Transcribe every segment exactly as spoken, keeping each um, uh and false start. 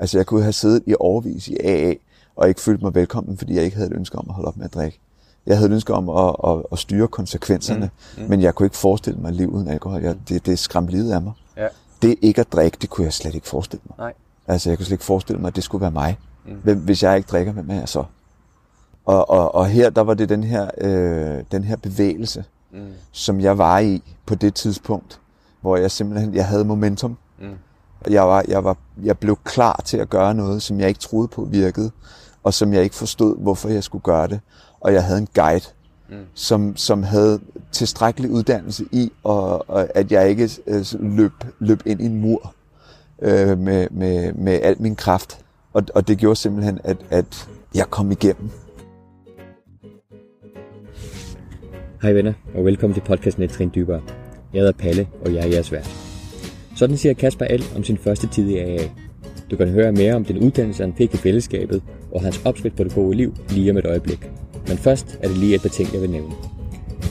Altså, jeg kunne have siddet i årevis i A A, og ikke følt mig velkommen, fordi jeg ikke havde et ønske om at holde op med at drikke. Jeg havde et ønske om at, at, at styre konsekvenserne, mm. Mm. men jeg kunne ikke forestille mig et liv uden alkohol. Jeg, det, det skræmte livet af mig. Ja. Det ikke at drikke, det kunne jeg slet ikke forestille mig. Nej. Altså, jeg kunne slet ikke forestille mig, at det skulle være mig. Mm. Hvis jeg ikke drikker, hvem er jeg så? Og, og, og her, der var det den her, øh, den her bevægelse, mm. som jeg var i på det tidspunkt, hvor jeg simpelthen jeg havde momentum. Mm. Jeg, var, jeg, var, jeg blev klar til at gøre noget, som jeg ikke troede på virkede, og som jeg ikke forstod, hvorfor jeg skulle gøre det. Og jeg havde en guide, mm. som, som havde tilstrækkelig uddannelse i, og, og at jeg ikke øh, løb, løb ind i en mur øh, med, med, med al min kraft. Og, og det gjorde simpelthen, at, at jeg kom igennem. Hej venner, og velkommen til podcasten Et Trin Dybere. Jeg hedder Palle, og jeg er jeres vært. Sådan siger Kasper Alt om sin første tid i A A. Du kan høre mere om den uddannelse, han fik i fællesskabet, og hans opsvigt på det gode liv lige om et øjeblik. Men først er det lige et par ting, jeg vil nævne.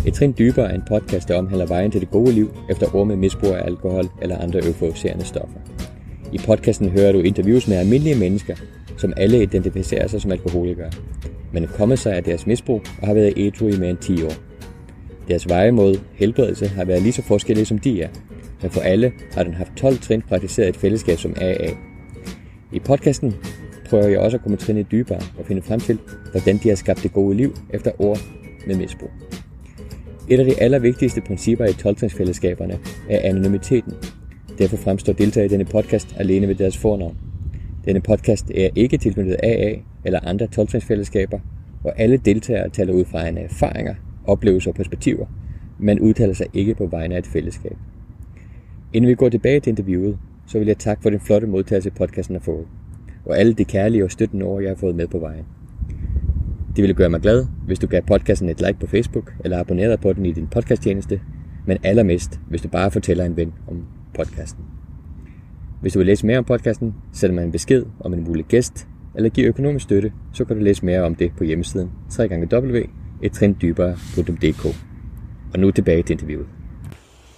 Et Trin Dybere er en podcast, der omhandler vejen til det gode liv efter år med misbrug af alkohol eller andre euforiserende stoffer. I podcasten hører du interviews med almindelige mennesker, som alle identificerer sig som alkoholikere, men er kommet sig af deres misbrug og har været ædru i mere end ti år. Deres veje mod helbredelse har været lige så forskellige som de er, men for alle har den haft tolv trin praktiseret et fællesskab som A A. I podcasten prøver jeg også at komme trinnet dybere og finde frem til, hvordan de har skabt det gode liv efter år med misbrug. Et af de allervigtigste principper i tolv-trinsfællesskaberne er anonymiteten. Derfor fremstår deltagere i denne podcast alene ved deres fornavn. Denne podcast er ikke tilknyttet A A eller andre tolv-trinsfællesskaber, og alle deltagere taler ud fra egne erfaringer, oplevelser og perspektiver, men udtaler sig ikke på vegne af et fællesskab. Inden vi går tilbage til interviewet, så vil jeg takke for den flotte modtagelse, podcasten har fået, og alle de kærlige og støttende ord, jeg har fået med på vejen. Det ville gøre mig glad, hvis du gav podcasten et like på Facebook, eller abonnerede på den i din podcasttjeneste, men allermest, hvis du bare fortæller en ven om podcasten. Hvis du vil læse mere om podcasten, send mig en besked om en mulig gæst, eller giv økonomisk støtte, så kan du læse mere om det på hjemmesiden w w w punktum et trin dybere punktum d k. Og nu tilbage til interviewet.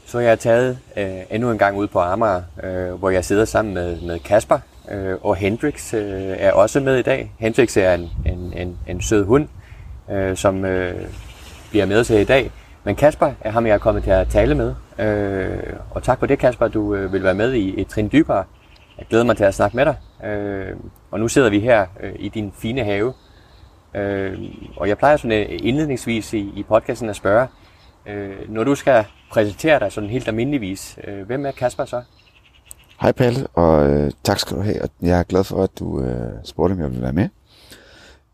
Så jeg har taget øh, endnu en gang ud på Amager, øh, hvor jeg sidder sammen med, med Kasper, øh, og Hendrix øh, er også med i dag. Hendrix er en, en, en, en sød hund, øh, som øh, bliver med til i dag. Men Kasper er ham, jeg er kommet til at tale med. Øh, og tak for det, Kasper, du øh, vil være med i Et Trin Dybere. Jeg glæder mig til at snakke med dig. Øh, og nu sidder vi her øh, i din fine have. Øh, og jeg plejer sådan indledningsvis i, i podcasten at spørge, øh, når du skal præsentere dig sådan helt almindeligvis, øh, hvem er Kasper så? Hej Palle, og øh, tak skal du have. Og jeg er glad for, at du øh, spurgte, om jeg ville være med.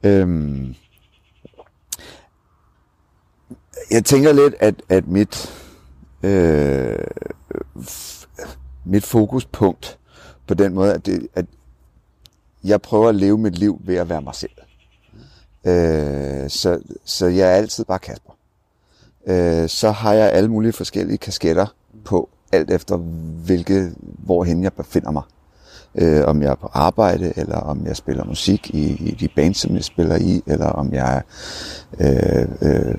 Øhm, jeg tænker lidt, at, at mit, øh, f- mit fokuspunkt på den måde, at, det, at jeg prøver at leve mit liv ved at være mig selv. Øh, så, så jeg er altid bare Kasper. Øh, så har jeg alle mulige forskellige kasketter på, alt efter hvilke, hvorhen jeg befinder mig. Øh, om jeg er på arbejde, eller om jeg spiller musik i, i de bands, som jeg spiller i, eller om jeg er øh, øh,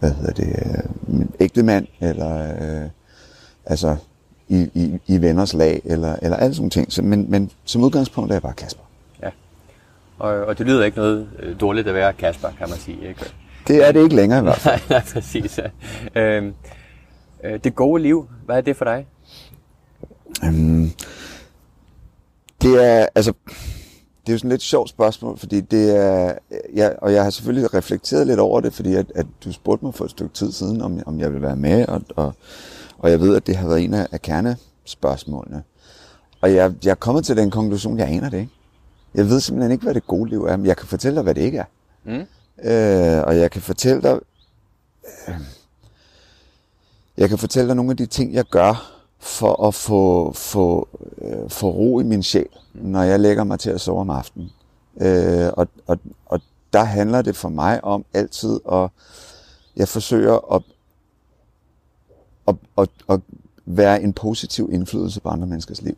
hvad hedder det, min ægtemand, eller øh, altså i, i, i venners lag, eller, eller alle sådan ting. Så, men, men som udgangspunkt er jeg bare Kasper. Og det lyder ikke noget dårligt at være Kasper, kan man sige, ikke? Det er det ikke længere i hvert fald. Nej, præcis. Øhm, det gode liv, hvad er det for dig? Øhm, det er altså det er jo sådan et lidt sjovt spørgsmål, fordi det er jeg, og jeg har selvfølgelig reflekteret lidt over det, fordi at, at du spurgte mig for et stykke tid siden, om om jeg ville være med, og og, og jeg ved, at det har været en af, af kernespørgsmålene. Og jeg jeg er kommet til den konklusion, jeg aner det ikke. Jeg ved simpelthen ikke, hvad det gode liv er, men jeg kan fortælle dig, hvad det ikke er. Mm. Øh, og jeg kan fortælle dig, øh, jeg kan fortælle dig nogle af de ting, jeg gør for at få, få, øh, få ro i min sjæl, når jeg lægger mig til at sove om aftenen. Øh, og, og, og der handler det for mig om altid, og jeg forsøger at, at, at, at være en positiv indflydelse på andre menneskers liv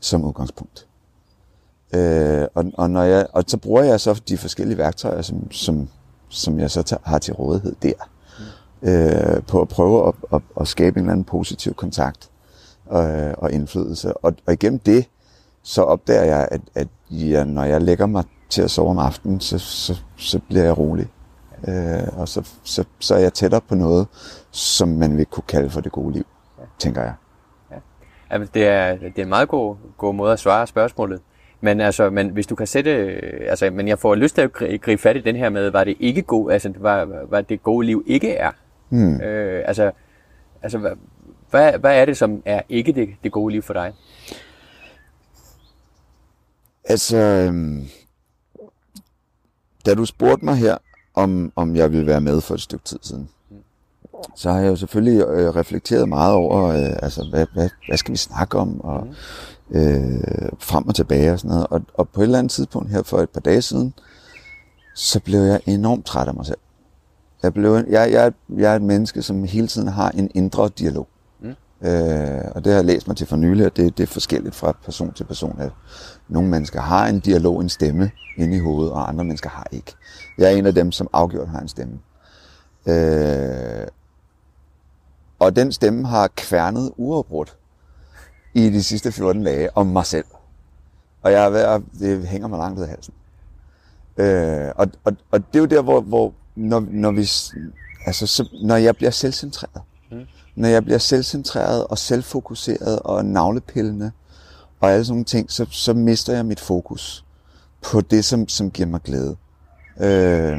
som udgangspunkt. Øh, og, og, når jeg, og så bruger jeg så de forskellige værktøjer, som, som, som jeg så tager, har til rådighed der, mm. øh, på at prøve at, at, at skabe en eller anden positiv kontakt og, og indflydelse. Og, og igennem det så opdager jeg, at, at jeg, når jeg lægger mig til at sove om aftenen, så, så, så bliver jeg rolig. Øh, og så, så, så er jeg tættere på noget, som man vil kunne kalde for det gode liv, ja. Tænker jeg. Ja. Ja, det, er, det er en meget god, god måde at svare spørgsmålet. Men altså, men hvis du kan sætte, altså, men jeg får lyst til at gribe fat i den her med, var det ikke god, altså, var, var det gode liv ikke er. Hmm. Øh, altså, altså, hvad, hvad er det, som er ikke det, det gode liv for dig? Altså, da du spurgte mig her, om, om jeg ville være med for et stykke tid siden, hmm. så har jeg jo selvfølgelig øh, reflekteret meget over, øh, altså, hvad, hvad, hvad skal vi snakke om, og hmm. Øh, frem og tilbage og sådan noget. Og, og på et eller andet tidspunkt her for et par dage siden, så blev jeg enormt træt af mig selv. Jeg, blev en, jeg, jeg, jeg er et menneske, som hele tiden har en indre dialog. Mm. Øh, og det har jeg læst mig til for nylig, og det, det er forskelligt fra person til person. At nogle mennesker har en dialog, en stemme inde i hovedet, og andre mennesker har ikke. Jeg er en af dem, som afgjort har en stemme. Øh, og den stemme har kværnet uafbrudt i de sidste fjorten dage om mig selv. Og jeg er ved at, det hænger mig langt ved halsen. Øh, og, og, og det er jo der, hvor, hvor når, når, vi, altså, så, når jeg bliver selvcentreret, mm. når jeg bliver selvcentreret og selvfokuseret og navlepillende og alle sådan nogle ting, så, så mister jeg mit fokus på det, som, som giver mig glæde. Øh,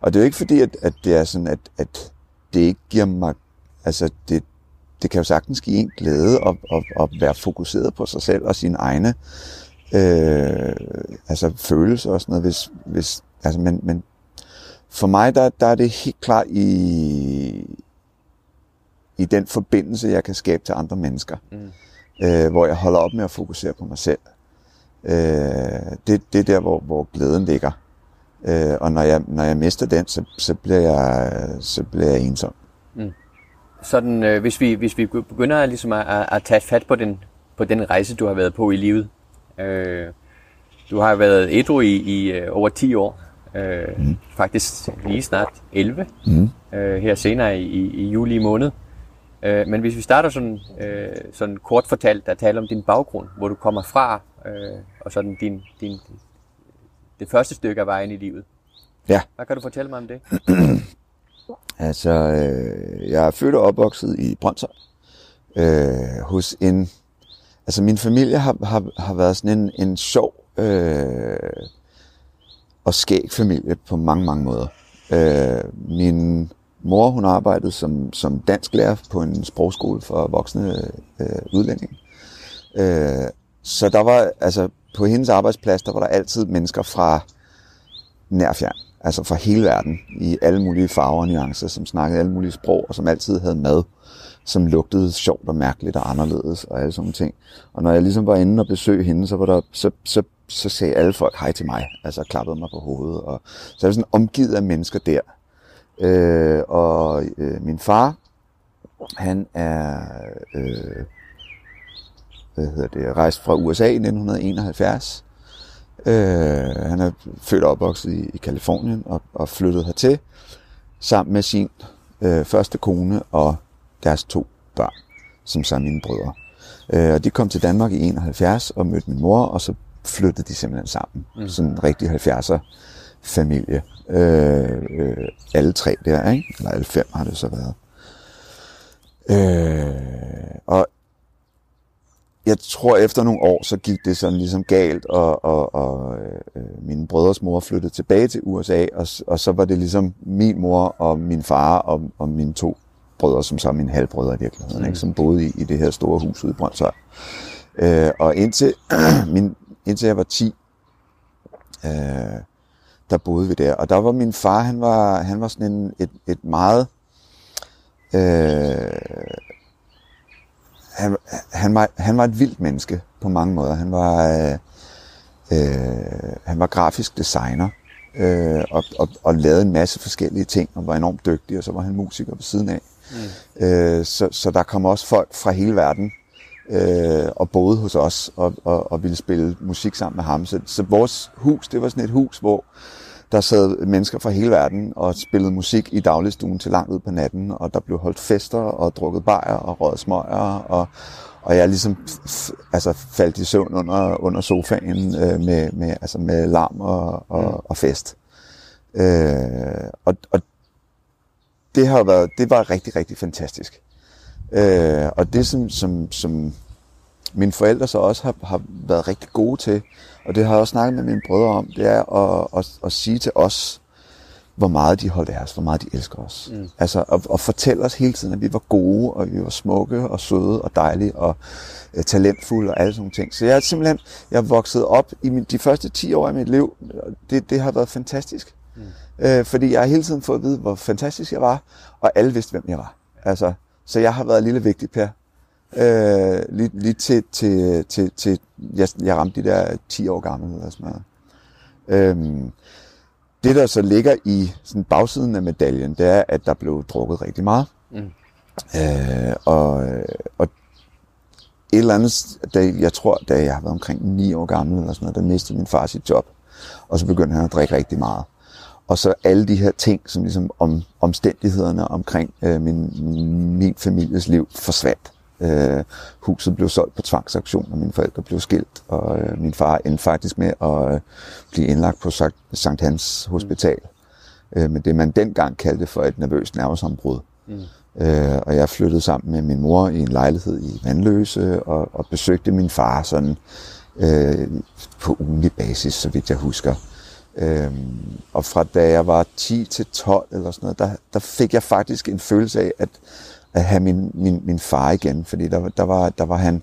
og det er jo ikke fordi, at, at det er sådan, at, at det ikke giver mig, altså det Det kan jo sagtens give en glæde at, at, at være fokuseret på sig selv og sine egne øh, altså følelser og sådan noget. Hvis, hvis, altså, men, men for mig, der, der er det helt klart i, i den forbindelse, jeg kan skabe til andre mennesker. Mm. Øh, hvor jeg holder op med at fokusere på mig selv. Øh, det, det er der, hvor, hvor glæden ligger. Øh, og når jeg, når jeg mister den, så, så, bliver, jeg, så bliver jeg ensom. Mm. Sådan, øh, hvis, vi, hvis vi begynder ligesom at, at, at tage fat på den, på den rejse, du har været på i livet. Øh, du har været ædru i, i øh, over ti år, øh, mm. faktisk lige snart elleve, mm. øh, her senere i, i juli måned. Øh, men hvis vi starter sådan, øh, sådan kort fortalt at tale om din baggrund, hvor du kommer fra, øh, og sådan din, din, det første stykke af vejen i livet. Ja. Hvad kan du fortælle mig om det? Altså, øh, jeg er født og opvokset i Brøndshøj, øh, hos en, altså min familie har, har, har været sådan en, en sjov øh, og skæg familie på mange, mange måder. Øh, min mor, hun arbejdede som, som dansklærer på en sprogskole for voksne øh, udlændinge. Øh, så der var, altså på hendes arbejdsplads, der var der altid mennesker fra nær og fjern. Altså fra hele verden, i alle mulige farver og nuancer, som snakkede alle mulige sprog, og som altid havde mad, som lugtede sjovt og mærkeligt og anderledes, og alle sådan nogle ting. Og når jeg ligesom var inde og besøgte hende, så, var der, så, så, så sagde alle folk hej til mig, altså klappede mig på hovedet. Og så er jeg sådan omgivet af mennesker der. Øh, og øh, min far, han er øh, hvad hedder det, rejst fra U S A i nitten enoghalvfjerds, Uh, han er født og opvokset i, i Californien og, og flyttet hertil sammen med sin uh, første kone og deres to børn, som så er mine brødre. Uh, og de kom til Danmark i enoghalvfjerds og mødte min mor, og så flyttede de simpelthen sammen. Mm. Sådan en rigtig halvfjerdser-familie. Uh, uh, alle tre der, ikke? Eller alle fem har det så været. Uh, og jeg tror, efter nogle år, så gik det sådan ligesom galt, og, og, og øh, mine brødres mor flyttede tilbage til U S A, og, og så var det ligesom min mor og min far og, og mine to brødre, som så er mine halvbrødre i virkeligheden, mm. ikke, som boede i, i det her store hus ude i Brøndshøj. Øh, og indtil, min, indtil jeg var ti, øh, der boede vi der. Og der var min far, han var, han var sådan en, et, et meget... Øh, Han, han, var, han var et vildt menneske på mange måder. Han var, øh, øh, han var grafisk designer øh, og, og, og lavede en masse forskellige ting og var enormt dygtig, og så var han musiker på siden af. Mm. Øh, så, så der kom også folk fra hele verden øh, og boede hos os og, og, og ville spille musik sammen med ham. Så, så vores hus, det var sådan et hus, hvor Der sad mennesker fra hele verden og spillede musik i dagligstuen til langt ud på natten, og der blev holdt fester og drukket bajer og røget smøger, og, og jeg ligesom altså, faldt i søvn under, under sofaen øh, med, med, altså med larm og, og, mm. og fest. Øh, og og det, har været, det var rigtig, rigtig fantastisk. Øh, og det, som, som, som mine forældre så også har, har været rigtig gode til, og det har jeg også snakket med mine brødre om, det er at, at, at, at sige til os, hvor meget de holdt af os, hvor meget de elsker os. Mm. Altså, og, og fortælle os hele tiden, at vi var gode, og vi var smukke, og søde, og dejlige, og uh, talentfulde, og alle sådan nogle ting. Så jeg er simpelthen, jeg er vokset op i min, de første ti år af mit liv, det, det har været fantastisk. Mm. Øh, fordi jeg har hele tiden fået at vide, hvor fantastisk jeg var, og alle vidste, hvem jeg var. Altså, så jeg har været lille vigtig, Per. Øh, lige, lige til, til, til, til jeg, jeg ramte de der ti år gammel eller sådan noget. Øhm, det der så ligger i sådan bagsiden af medaljen, det er, at der blev drukket rigtig meget. Mm. Øh, og, og et eller andet, da, jeg tror, da jeg har været omkring ni år gammel eller sådan noget, der mistede min far sit job. Og så begyndte han at drikke rigtig meget. Og så alle de her ting, som ligesom om, omstændighederne omkring øh, min, min families liv forsvandt. Uh, huset blev solgt på tvangsauktion, og mine forældre blev skilt, og uh, min far endte faktisk med at uh, blive indlagt på Sankt Hans Hospital, mm. uh, med det man dengang kaldte for et nervøst nervesammenbrud. Mm. Uh, og jeg flyttede sammen med min mor i en lejlighed i Vandløse, og, og besøgte min far sådan uh, på ugentlig basis, så vidt jeg husker. Øhm, og fra da jeg var ti til tolv eller sådan noget, der, der fik jeg faktisk en følelse af at, at have min, min, min far igen, fordi der, der, var, der var han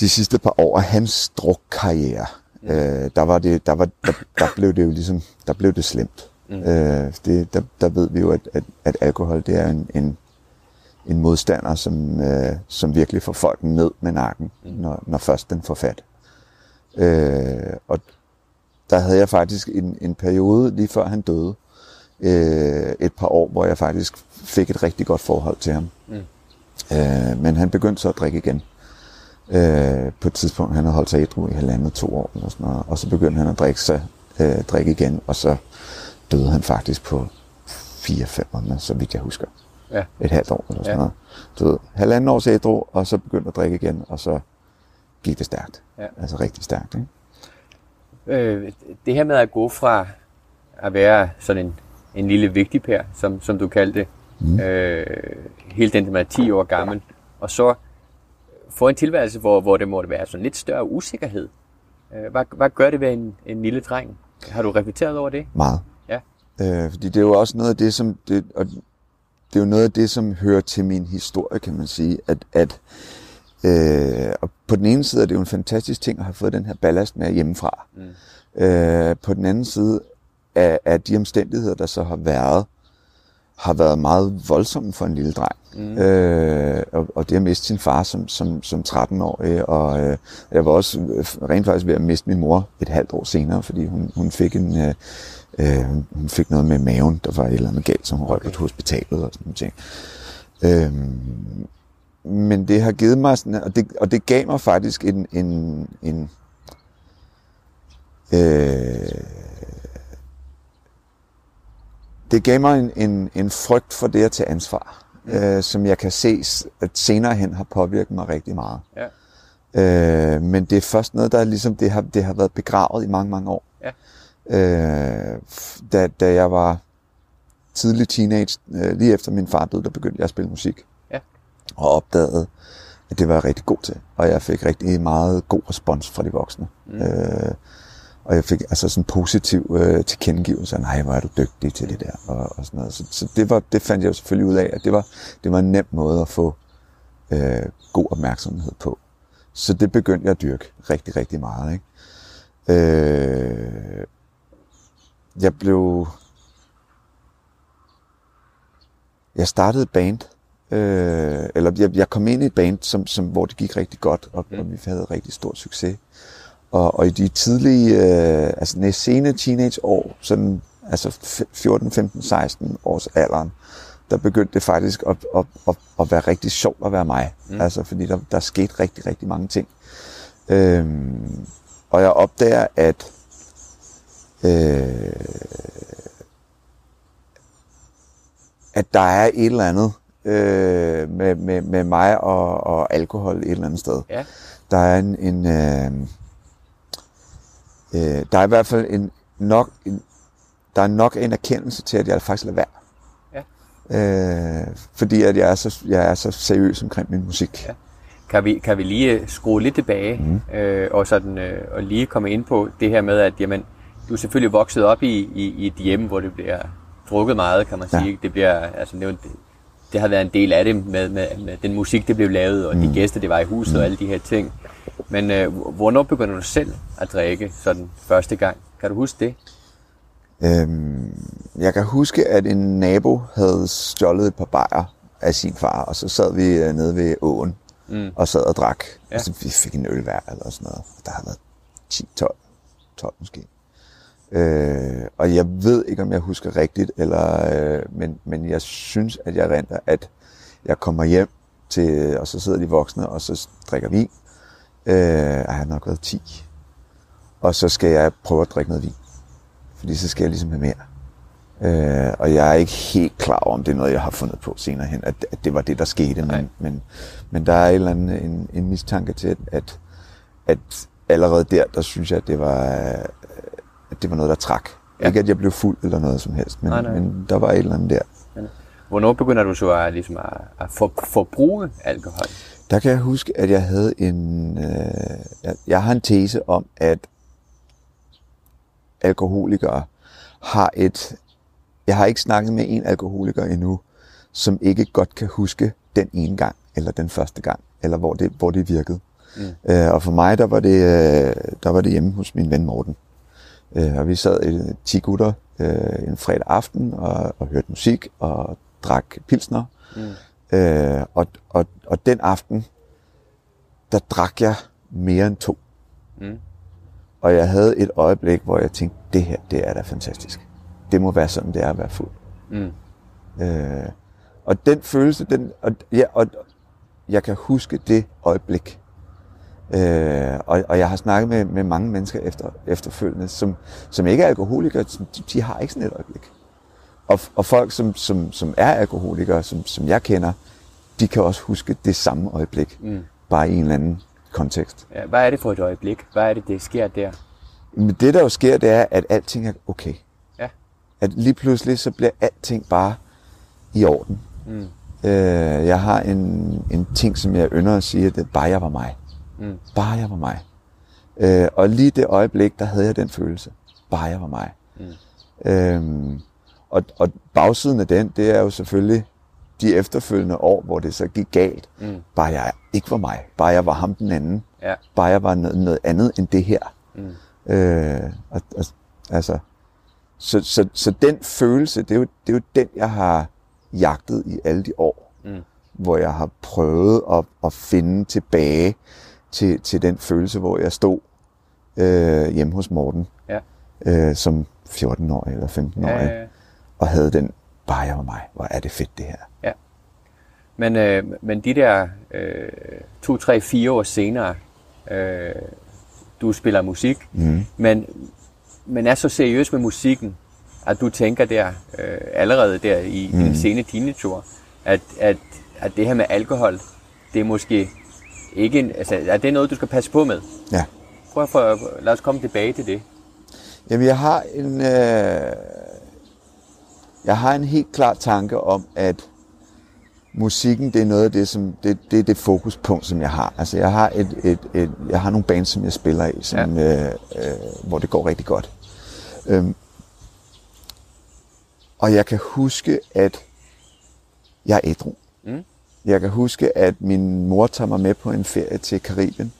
de sidste par år af hans drukkarriere, mm. øh, der, var det, der, var, der, der blev det jo ligesom, der blev det slemt. Mm. Øh, det, der, der ved vi jo, at, at, at alkohol det er en, en, en modstander, som, øh, som virkelig får folk ned med nakken, mm. når, når først den får fat. Øh, og der havde jeg faktisk en, en periode, lige før han døde, øh, et par år, hvor jeg faktisk fik et rigtig godt forhold til ham. Mm. Øh, men han begyndte så at drikke igen. Øh, på et tidspunkt, han havde holdt sig ædru i halvandet to år, eller sådan noget, og så begyndte han at drikke, sig, øh, drikke igen, og så døde han faktisk på fire fem måneder, så vidt jeg husker. Ja. Et halvt år eller sådan ja. noget. Så halvanden års ædru, og så begyndte at drikke igen, og så gik det stærkt. Ja. Altså rigtig stærkt, ikke? Det her med at gå fra at være sådan en, en lille vigtig Per, som, som du kaldte det, mm. øh, helt indtil man er ti år gammel, og så få en tilværelse, hvor, hvor det måtte være sådan lidt større usikkerhed. Hvad, hvad gør det ved en, en lille dreng? Har du reflekteret over det? Meget. Ja. Øh, fordi det er jo også noget af det, som det, og det er jo noget af det, som hører til min historie, kan man sige, at, at Øh, og på den ene side er det jo en fantastisk ting at have fået den her ballast med hjemmefra. Mm. Øh, på den anden side er, er de omstændigheder, der så har været, har været meget voldsomme for en lille dreng. Mm. Øh, og, og det at miste sin far som, som, som tretten-årig, og øh, jeg var også rent faktisk ved at miste min mor et halvt år senere, fordi hun, hun, fik, en, øh, øh, hun fik noget med maven, der var et eller andet galt, som hun okay. røg på hospitalet og sådan nogle ting. Øh, Men det har givet mig sådan, og det, og det gav mig faktisk en, en, en øh, det gav mig en, en, en frygt for det at tage ansvar, mm. øh, som jeg kan se, at senere hen har påvirket mig rigtig meget. Ja. Øh, men det er først noget, der ligesom, det har, det har været begravet i mange, mange år. Ja. Øh, da, da jeg var tidlig teenage, øh, lige efter min far døde, der begyndte jeg at spille musik. Og opdagede, at det var jeg rigtig god til. Og jeg fik rigtig meget god respons fra de voksne. Mm. Øh, og jeg fik altså sådan en positiv øh, tilkendegivelse af, nej, hvor er du dygtig til det der, og, og sådan noget. Så, så det, var, det fandt jeg jo selvfølgelig ud af, at det var, det var en nem måde at få øh, god opmærksomhed på. Så det begyndte jeg at dyrke rigtig, rigtig meget. Ikke? Øh, jeg blev... Jeg startede et band. Øh, eller jeg, jeg kom ind i et band, som, som, hvor det gik rigtig godt, og, mm. og vi havde rigtig stor succes. Og, og i de tidlige, øh, altså næste sene teenageår, sådan, altså fjorten, femten, seksten års alderen, der begyndte det faktisk at, at, at, at være rigtig sjovt at være mig. Mm. Altså fordi der, der skete rigtig, rigtig mange ting. Øh, og jeg opdager, at øh, der er et eller andet øh, med, med, med mig og, og alkohol et eller andet sted. Ja. Der er en, en øh, øh, der er i hvert fald en nok en, der er nok en erkendelse til, at jeg faktisk lader være. Øh, fordi at jeg er så jeg er så seriøs omkring min musik. Ja. Kan vi kan vi lige skrue lidt tilbage mm. øh, og sådan øh, og lige komme ind på det her med, at jamen du er selvfølgelig vokset op i i, i et hjem, hvor det bliver drukket meget, kan man ja. sige. Det bliver altså det, det har været en del af det med, med, med den musik, det blev lavet, og mm. de gæster, det var i huset mm. og alle de her ting. Men øh, hvornår begynder du selv at drikke sådan første gang? Kan du huske det? Jeg kan huske, at en nabo havde stjålet et par bajer af sin far, og så sad vi nede ved åen mm. og sad og drak. Ja. Og så vi fik en øl hver eller sådan noget. Der har været ti, tolv, tolv måske. Øh, og jeg ved ikke, om jeg husker rigtigt, eller, øh, men, men jeg synes, at jeg renter, at jeg kommer hjem til, og så sidder de voksne, og så drikker vin. Øh, jeg har nok været ti. Og så skal jeg prøve at drikke noget vin. Fordi så skal jeg ligesom have mere. Øh, og jeg er ikke helt klar over, om det er noget, jeg har fundet på senere hen, at, at det var det, der skete. Men, men, men der er et eller andet, en, en mistanke til, at, at allerede der, der synes jeg, at det var, at det var noget, der trak. Ja. Ikke at jeg blev fuld eller noget som helst, men, nej, nej. men der var et eller andet der. Hvornår begynder du så at, ligesom at, at for, forbruge alkohol? Der kan jeg huske, at jeg havde en... Øh, jeg, jeg har en tese om, at alkoholikere har et... Jeg har ikke snakket med en alkoholiker endnu, som ikke godt kan huske den ene gang, eller den første gang, eller hvor det, hvor det virkede. Mm. Øh, og for mig, der var, det, der var det hjemme hos min ven Morten. Øh, og vi sad ti gutter øh, en fredag aften, og, og hørte musik, og drak pilsner. Mm. Øh, og, og, og den aften, der drak jeg mere end to. Mm. Og jeg havde et øjeblik, hvor jeg tænkte, det her, det er da fantastisk. Det må være sådan, det er at være fuld. Mm. Øh, og den følelse, den, og, ja, og, jeg kan huske det øjeblik. Øh, og, og jeg har snakket med, med mange mennesker efter, efterfølgende, som, som ikke er alkoholikere, de, de har ikke sådan et øjeblik. Og, og folk, som, som, som er alkoholikere, som, som jeg kender, de kan også huske det samme øjeblik, mm. bare i en eller anden kontekst. Ja, hvad er det for et øjeblik? Hvad er det, det sker der? Men det, der jo sker, det er, at alting er okay. Ja. At lige pludselig, så bliver alting bare i orden. Mm. Øh, jeg har en, en ting, som jeg ynder at sige, at det bare jeg var mig. Mm. Bare jeg var mig. Øh, og lige det øjeblik, der havde jeg den følelse. Bare jeg var mig. Mm. Øhm, og, og bagsiden af den, det er jo selvfølgelig de efterfølgende år, hvor det så gik galt, mm. bare jeg ikke var mig, bare jeg var ham den anden, ja. bare jeg var noget, noget andet end det her. Mm. Øh, og, og, altså, så, så, så den følelse, det er, jo, det er jo den, jeg har jagtet i alle de år, mm. hvor jeg har prøvet at, at finde tilbage til, til den følelse, hvor jeg stod øh, hjemme hos Morten, ja. øh, som fjorten-årig eller femten-årig, ja, ja, ja. og havde den, bare jeg var mig, hvor er det fedt det her. Ja. Men, øh, men de der øh, to, tre, fire år senere, øh, du spiller musik, mm. men, men er så seriøs med musikken, at du tænker der, øh, allerede der i mm. den sene teenageår, at, at, at det her med alkohol, det er måske ikke en, altså, er det noget, du skal passe på med? Ja. Prøv at få, lad os komme tilbage til det. Jamen, jeg har en... Øh Jeg har en helt klar tanke om, at musikken, det er noget af det, som det, det er det fokuspunkt, som jeg har. Altså, jeg har et, et, et jeg har nogle bands, som jeg spiller i, som, ja. øh, øh, hvor det går rigtig godt. Øhm, og jeg kan huske, at jeg er ædru. Mm. Jeg kan huske, at min mor tager mig med på en ferie til Karibien,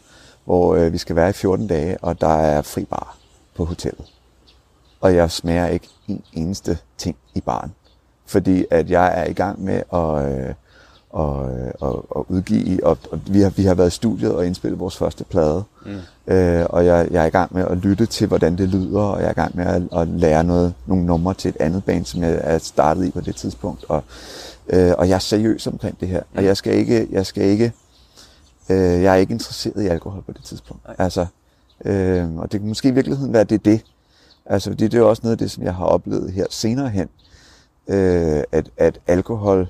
hvor øh, vi skal være i fjorten dage, og der er fri bar på hotellet. Og jeg smager ikke en eneste ting i baren. Fordi at jeg er i gang med at, øh, og, og, og udgive, og, og vi, har, vi har været i studiet og indspillet vores første plade. Mm. Øh, og jeg, jeg er i gang med at lytte til, hvordan det lyder, og jeg er i gang med at, at lære noget, nogle numre til et andet band, som jeg er startet i på det tidspunkt. Og, øh, og jeg er seriøs omkring det her. Mm. Og jeg skal ikke, jeg skal ikke, øh, jeg er ikke interesseret i alkohol på det tidspunkt. Nej. Altså, øh, og det kan måske i virkeligheden være, det er det. Altså, det, det er jo også noget af det, som jeg har oplevet her senere hen, øh, at, at alkohol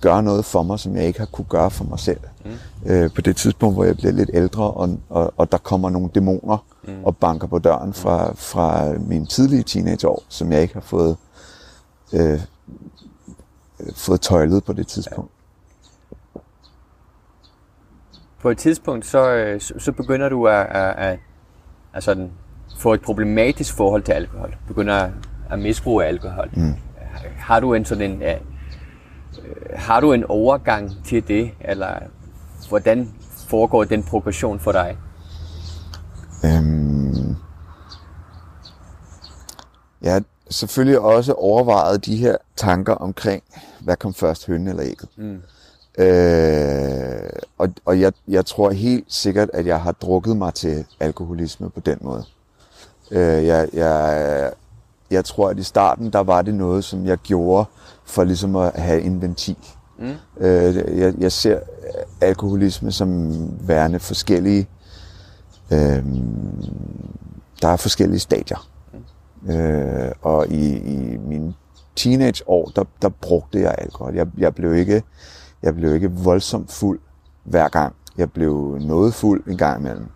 gør noget for mig, som jeg ikke har kunne gøre for mig selv. Mm. Øh, på det tidspunkt, hvor jeg bliver lidt ældre, og, og, og der kommer nogle dæmoner mm. og banker på døren fra, fra mine tidlige teenageår, som jeg ikke har fået, øh, fået tøjlet på det tidspunkt. Ja. På et tidspunkt, så, så begynder du at, at, at, at sådan, få et problematisk forhold til alkohol. Du begynder at, at misbruge alkohol. Mm. Har du en sådan en, uh, har du en overgang til det, eller hvordan foregår den progression for dig? Øhm, jeg har selvfølgelig også overvejet de her tanker omkring, hvad kom først, hønen eller ægget? Mm. Øh, og og jeg, jeg tror helt sikkert, at jeg har drukket mig til alkoholisme på den måde. Øh, jeg, jeg, jeg tror, at i starten, der var det noget, som jeg gjorde for ligesom at have en ventil. Mm. Øh, jeg, jeg ser alkoholisme som værende forskellige. Øh, der er forskellige stadier. Mm. Øh, og i, i mine teenageår, der, der brugte jeg alkohol. Jeg, jeg blev ikke... Jeg blev ikke voldsomt fuld hver gang. Jeg blev noget fuld en gang imellem.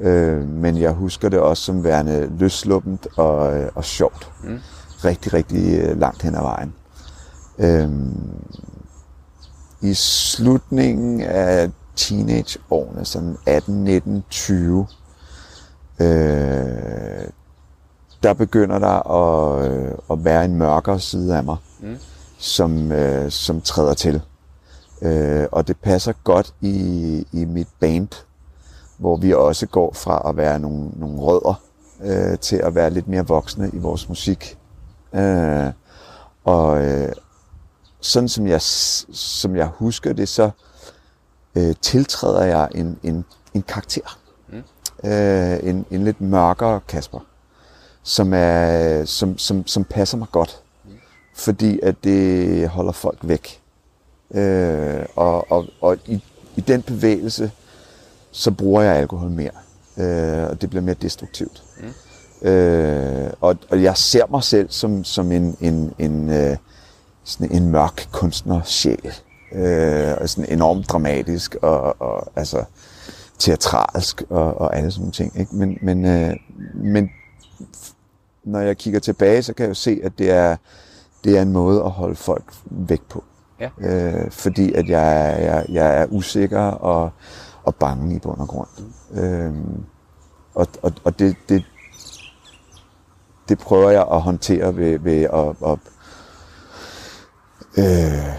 Øh, men jeg husker det også som værende løsluppent og, og sjovt. Mm. Rigtig, rigtig langt hen ad vejen. Øh, I slutningen af teenageårene, sådan atten, nitten, tyve, øh, der begynder der at, at være en mørkere side af mig, mm. som, øh, som træder til. Øh, og det passer godt i, i mit band, hvor vi også går fra at være nogle, nogle rødder øh, til at være lidt mere voksne i vores musik. Øh, og øh, sådan som jeg, som jeg husker det, så øh, tiltræder jeg en, en, en karakter. Mm. Øh, en, en lidt mørkere Kasper, som, er, som, som, som passer mig godt, mm. fordi at det holder folk væk. Øh, og og, og i, i den bevægelse, så bruger jeg alkohol mere, øh, og det bliver mere destruktivt. Mm. Øh, og, og jeg ser mig selv som, som en, en, en, øh, sådan en mørk kunstnersjæl, øh, og sådan enormt dramatisk og, og altså, teatralsk og, og alle sådan nogle ting. Ikke? Men, men, øh, men når jeg kigger tilbage, så kan jeg jo se, at det er, det er en måde at holde folk væk på. Ja. Øh, fordi at jeg, jeg, jeg er usikker og, og bange i bund og grund. Mm. Øh, og og, og det, det, det prøver jeg at håndtere ved, ved at, at øh,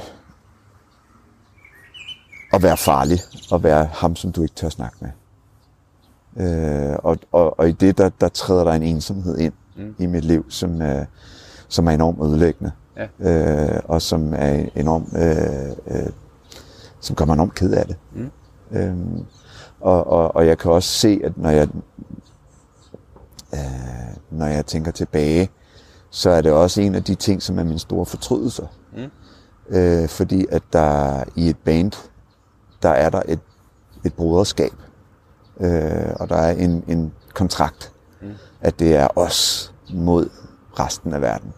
at være farlig og være ham, som du ikke tør snakke med. Øh, og, og, og i det, der, der træder der en ensomhed ind mm. i mit liv, som, øh, som er enormt ødelæggende. Ja. Øh, og som er enormt øh, øh, som gør mig enormt ked af det. Mm. Øhm, og, og, og jeg kan også se, at når jeg øh, når jeg tænker tilbage, så er det også en af de ting, som er min store fortrydelse. Mm. Øh, fordi at der i et band, der er der et, et broderskab, øh, og der er en, en kontrakt, mm. at det er os mod resten af verden.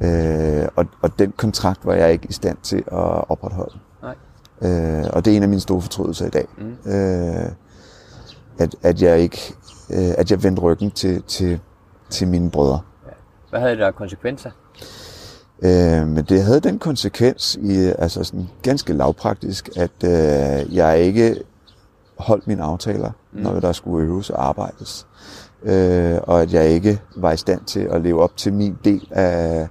Øh, og, og den kontrakt var jeg ikke i stand til at opretholde. Nej. Øh, og det er en af mine store fortrydelser i dag. Mm. Øh, at, at jeg ikke, øh, at jeg vendte ryggen til, til, til mine brødre. Hvad havde det af konsekvenser? Øh, men det havde den konsekvens, i, altså sådan ganske lavpraktisk, at øh, jeg ikke holdt mine aftaler, mm. når der skulle øves og arbejdes. Øh, og at jeg ikke var i stand til at leve op til min del af,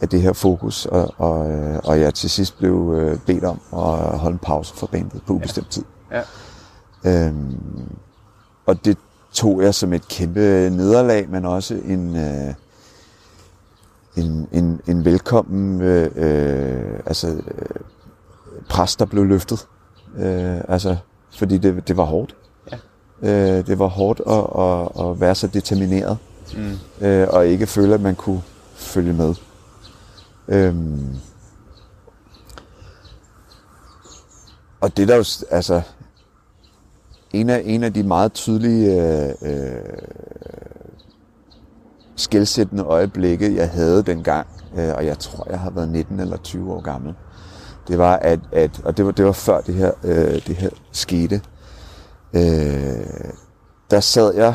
af det her fokus, og, og, og jeg til sidst blev bedt om at holde en pause fra bandet på ubestemt tid. Ja. Ja. Øhm, og det tog jeg som et kæmpe nederlag, men også en, øh, en, en, en velkommen øh, altså, øh, pres, der blev løftet. Øh, altså, fordi det, det var hårdt. Det var hårdt at, at, at være så determineret, mm. øh, og ikke føle, at man kunne følge med. Øhm. Og det der jo, altså, en af, en af de meget tydelige øh, øh, skelsættende øjeblikke, jeg havde dengang, øh, og jeg tror, jeg har været nitten eller tyve år gammel. Det var, at, at og det var, det var før det her, øh, det her skete. Øh, der sad jeg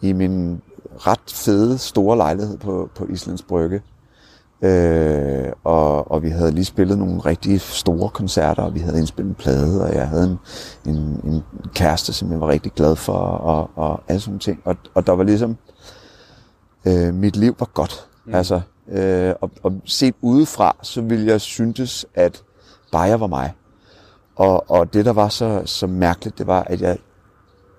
i min ret fede, store lejlighed på, på Islands Brygge. Øh, og, og vi havde lige spillet nogle rigtig store koncerter, og vi havde indspillet en plade, og jeg havde en, en, en kæreste, som jeg var rigtig glad for, og, og alle sådan ting. Og, og der var ligesom, øh, mit liv var godt. Mm. Altså, øh, og, og set udefra, så ville jeg syntes, at bare jeg var mig. Og, og det, der var så, så mærkeligt, det var, at jeg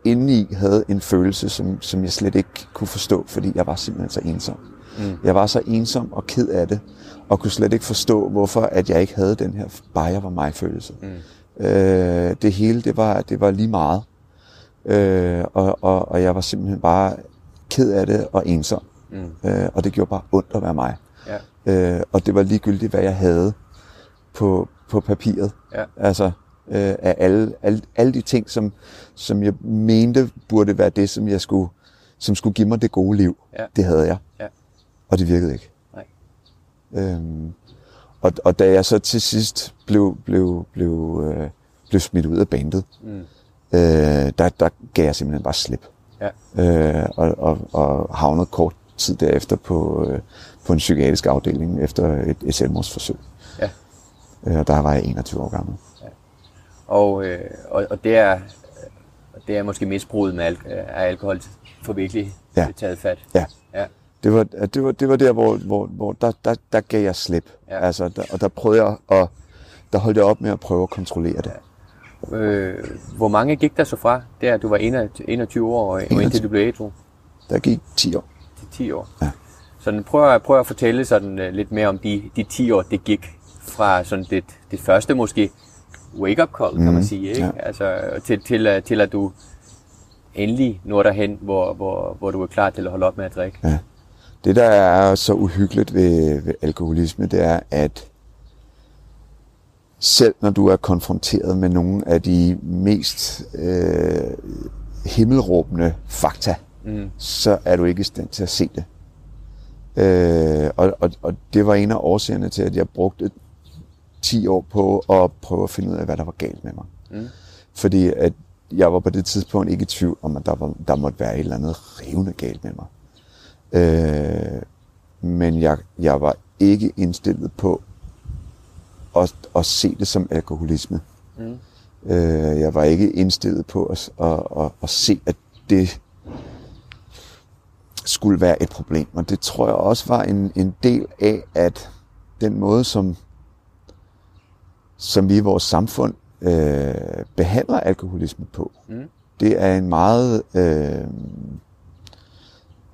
indeni havde en følelse, som, som jeg slet ikke kunne forstå, fordi jeg var simpelthen så ensom. Mm. Jeg var så ensom og ked af det, og kunne slet ikke forstå, hvorfor at jeg ikke havde den her bare jeg var mig-følelse. Mm. Øh, det hele, det var, det var lige meget. Øh, og, og, og jeg var simpelthen bare ked af det og ensom. Mm. Øh, og det gjorde bare ondt at være mig. Ja. Øh, og det var ligegyldigt, hvad jeg havde på, på papiret. Ja. Altså, øh, af alle, alle, alle de ting, som, som jeg mente burde være det, som jeg skulle, som skulle give mig det gode liv. Ja. Det havde jeg. Ja. Og det virkede ikke. Nej. Øhm, og, og da jeg så til sidst blev, blev, blev, øh, blev smidt ud af bandet, mm. øh, der, der gav jeg simpelthen bare slip. Ja. Øh, og, og, og havnede kort tid derefter på, øh, på en psykiatrisk afdeling efter et, et selvmordsforsøg. Ja. Øh, og der var jeg enogtyve år gammel. Ja. Og, øh, og, og det, er, det er måske misbruget med al- af alkohol for virkelig ja. taget fat. Ja. Ja. Det var, det var, det var der, hvor, hvor, hvor der, der, der gav jeg slip. Ja. Altså, der, og der prøvede jeg at, der holdt jeg op med at prøve at kontrollere det. Ja. Øh, hvor mange gik der så fra, der du var enogtyve år, og indtil du blev ædru? Der gik ti år. ti år. Ja. Så prøv, prøv at fortælle sådan uh, lidt mere om de, de ti år, det gik fra sådan det, det første måske wake-up call, mm. kan man sige, ikke? Ja. Altså, til, til, til at du endelig når derhen, hvor, hvor, hvor du er klar til at holde op med at drikke. Ja. Det, der er så uhyggeligt ved, ved alkoholisme, det er, at selv når du er konfronteret med nogle af de mest øh, himmelråbende fakta, mm. så er du ikke i stand til at se det. Øh, og, og, og det var en af årsagerne til, at jeg brugte ti år på at prøve at finde ud af, hvad der var galt med mig. Mm. Fordi at jeg var på det tidspunkt ikke i tvivl om, at der, var, der måtte være et eller andet rivende galt med mig. Øh, men jeg, jeg var ikke indstillet på at, at se det som alkoholisme. Mm. Øh, jeg var ikke indstillet på at, at, at, at se, at det skulle være et problem. Og det tror jeg også var en, en del af, at den måde, som, som vi i vores samfund øh, behandler alkoholisme på, mm. det er en meget... Øh,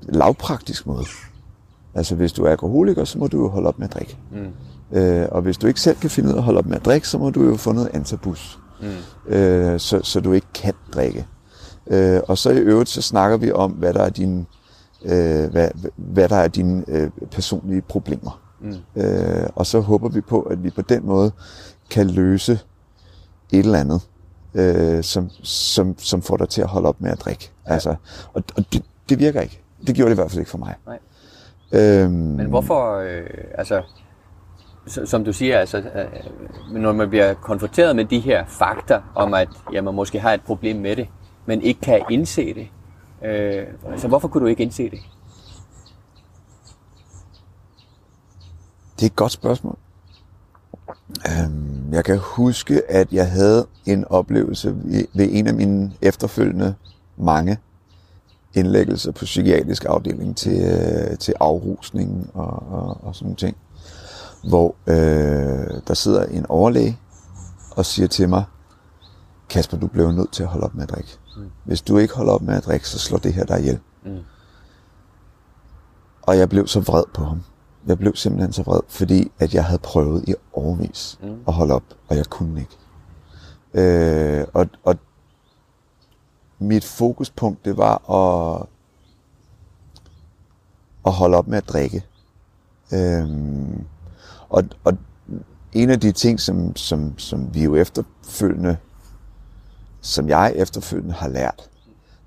lavpraktisk måde. Altså, hvis du er alkoholiker, så må du jo holde op med at drikke. Mm. Øh, og hvis du ikke selv kan finde ud af at holde op med at drikke, så må du jo få noget antabus. Mm. Øh, så, så du ikke kan drikke. Øh, og så i øvrigt, så snakker vi om, hvad der er dine, øh, hvad, hvad der er dine øh, personlige problemer. Mm. Øh, og så håber vi på, at vi på den måde kan løse et eller andet, øh, som, som, som får dig til at holde op med at drikke. Ja. Altså, og og det, det virker ikke. Det gjorde det i hvert fald ikke for mig. Nej. Øhm, men hvorfor, øh, altså, som du siger, altså, øh, når man bliver konfronteret med de her fakta om, at ja, man måske har et problem med det, men ikke kan indse det, øh, så hvorfor kunne du ikke indse det? Det er et godt spørgsmål. Øhm, jeg kan huske, at jeg havde en oplevelse ved en af mine efterfølgende mange indlæggelser på psykiatrisk afdeling til, øh, til afrusning og, og, og sådan nogle ting, hvor øh, der sidder en overlæge og siger til mig, Kasper, du bliver nødt til at holde op med at drikke. Hvis du ikke holder op med at drikke, så slår det her dig ihjel. Mm. Og jeg blev så vred på ham. Jeg blev simpelthen så vred, fordi at jeg havde prøvet i årevis mm. at holde op, og jeg kunne ikke. Øh, og, og mit fokuspunkt, det var at, at holde op med at drikke. Øhm, og, og en af de ting, som, som, som vi jo efterfølgende, som jeg efterfølgende har lært,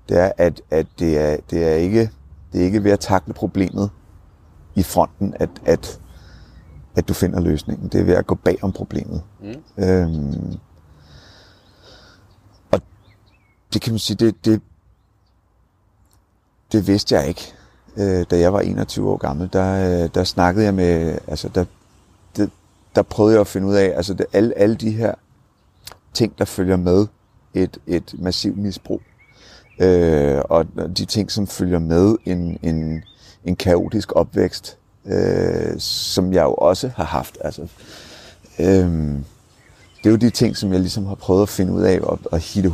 det er, at, at det, er, det er ikke Det er ikke ved at takle problemet i fronten, at, at, at du finder løsningen. Det er ved at gå bag om problemet. Mm. Øhm, og det kan man sige, det, det, det vidste jeg ikke. Øh, da jeg var enogtyve år gammel, der, der snakkede jeg med, altså der, det, der prøvede jeg at finde ud af, altså det, alle, alle de her ting, der følger med et, et massivt misbrug. Øh, og de ting, som følger med en, en, en kaotisk opvækst, øh, som jeg jo også har haft. Altså, øh, det er jo de ting, som jeg ligesom har prøvet at finde ud af og, og hitte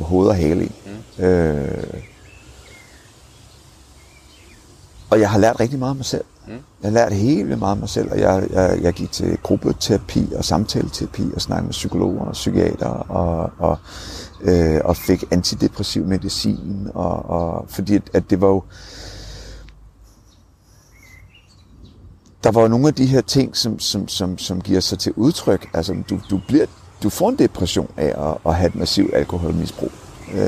hoved og hale i. Mm. Øh, og jeg har lært rigtig meget af mig selv. Mm. Jeg har lært helt vildt meget af mig selv, og jeg, jeg, jeg gik til gruppeterapi og samtaleterapi og snakkede med psykologer og psykiater og, og, øh, og fik antidepressiv medicin, og, og, fordi at, at det var jo... Der var jo nogle af de her ting, som, som, som, som giver sig til udtryk. Altså, du, du, bliver, du får en depression af at, at have et massivt alkoholmisbrug. Øh, det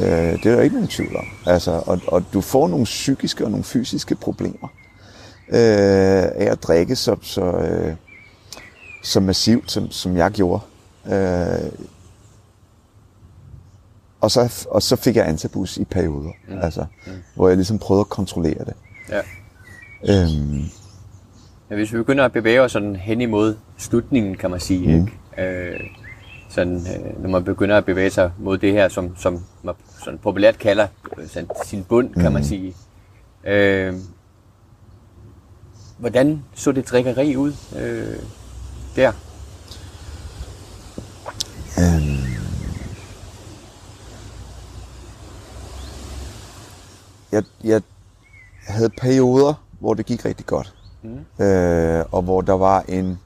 er der ikke nogen tvivl om. Altså, og, og du får nogle psykiske og nogle fysiske problemer øh, af at drikke så, så, øh, så massivt, som, som jeg gjorde. Øh, og, så, og så fik jeg antabus i perioder, mm. altså, mm. hvor jeg ligesom prøvede at kontrollere det. Ja. Øhm, Men hvis vi begynder at bevæge os sådan hen imod slutningen, kan man sige, mm. ikke? Øh, sådan, øh, når man begynder at bevæge sig mod det her, som, som man sådan populært kalder sådan, sin bund, kan mm. man sige. Øh, hvordan så det drikkeri ud øh, der? Um. Jeg, jeg havde perioder, hvor det gik rigtig godt. Mm. Øh, og hvor der var en,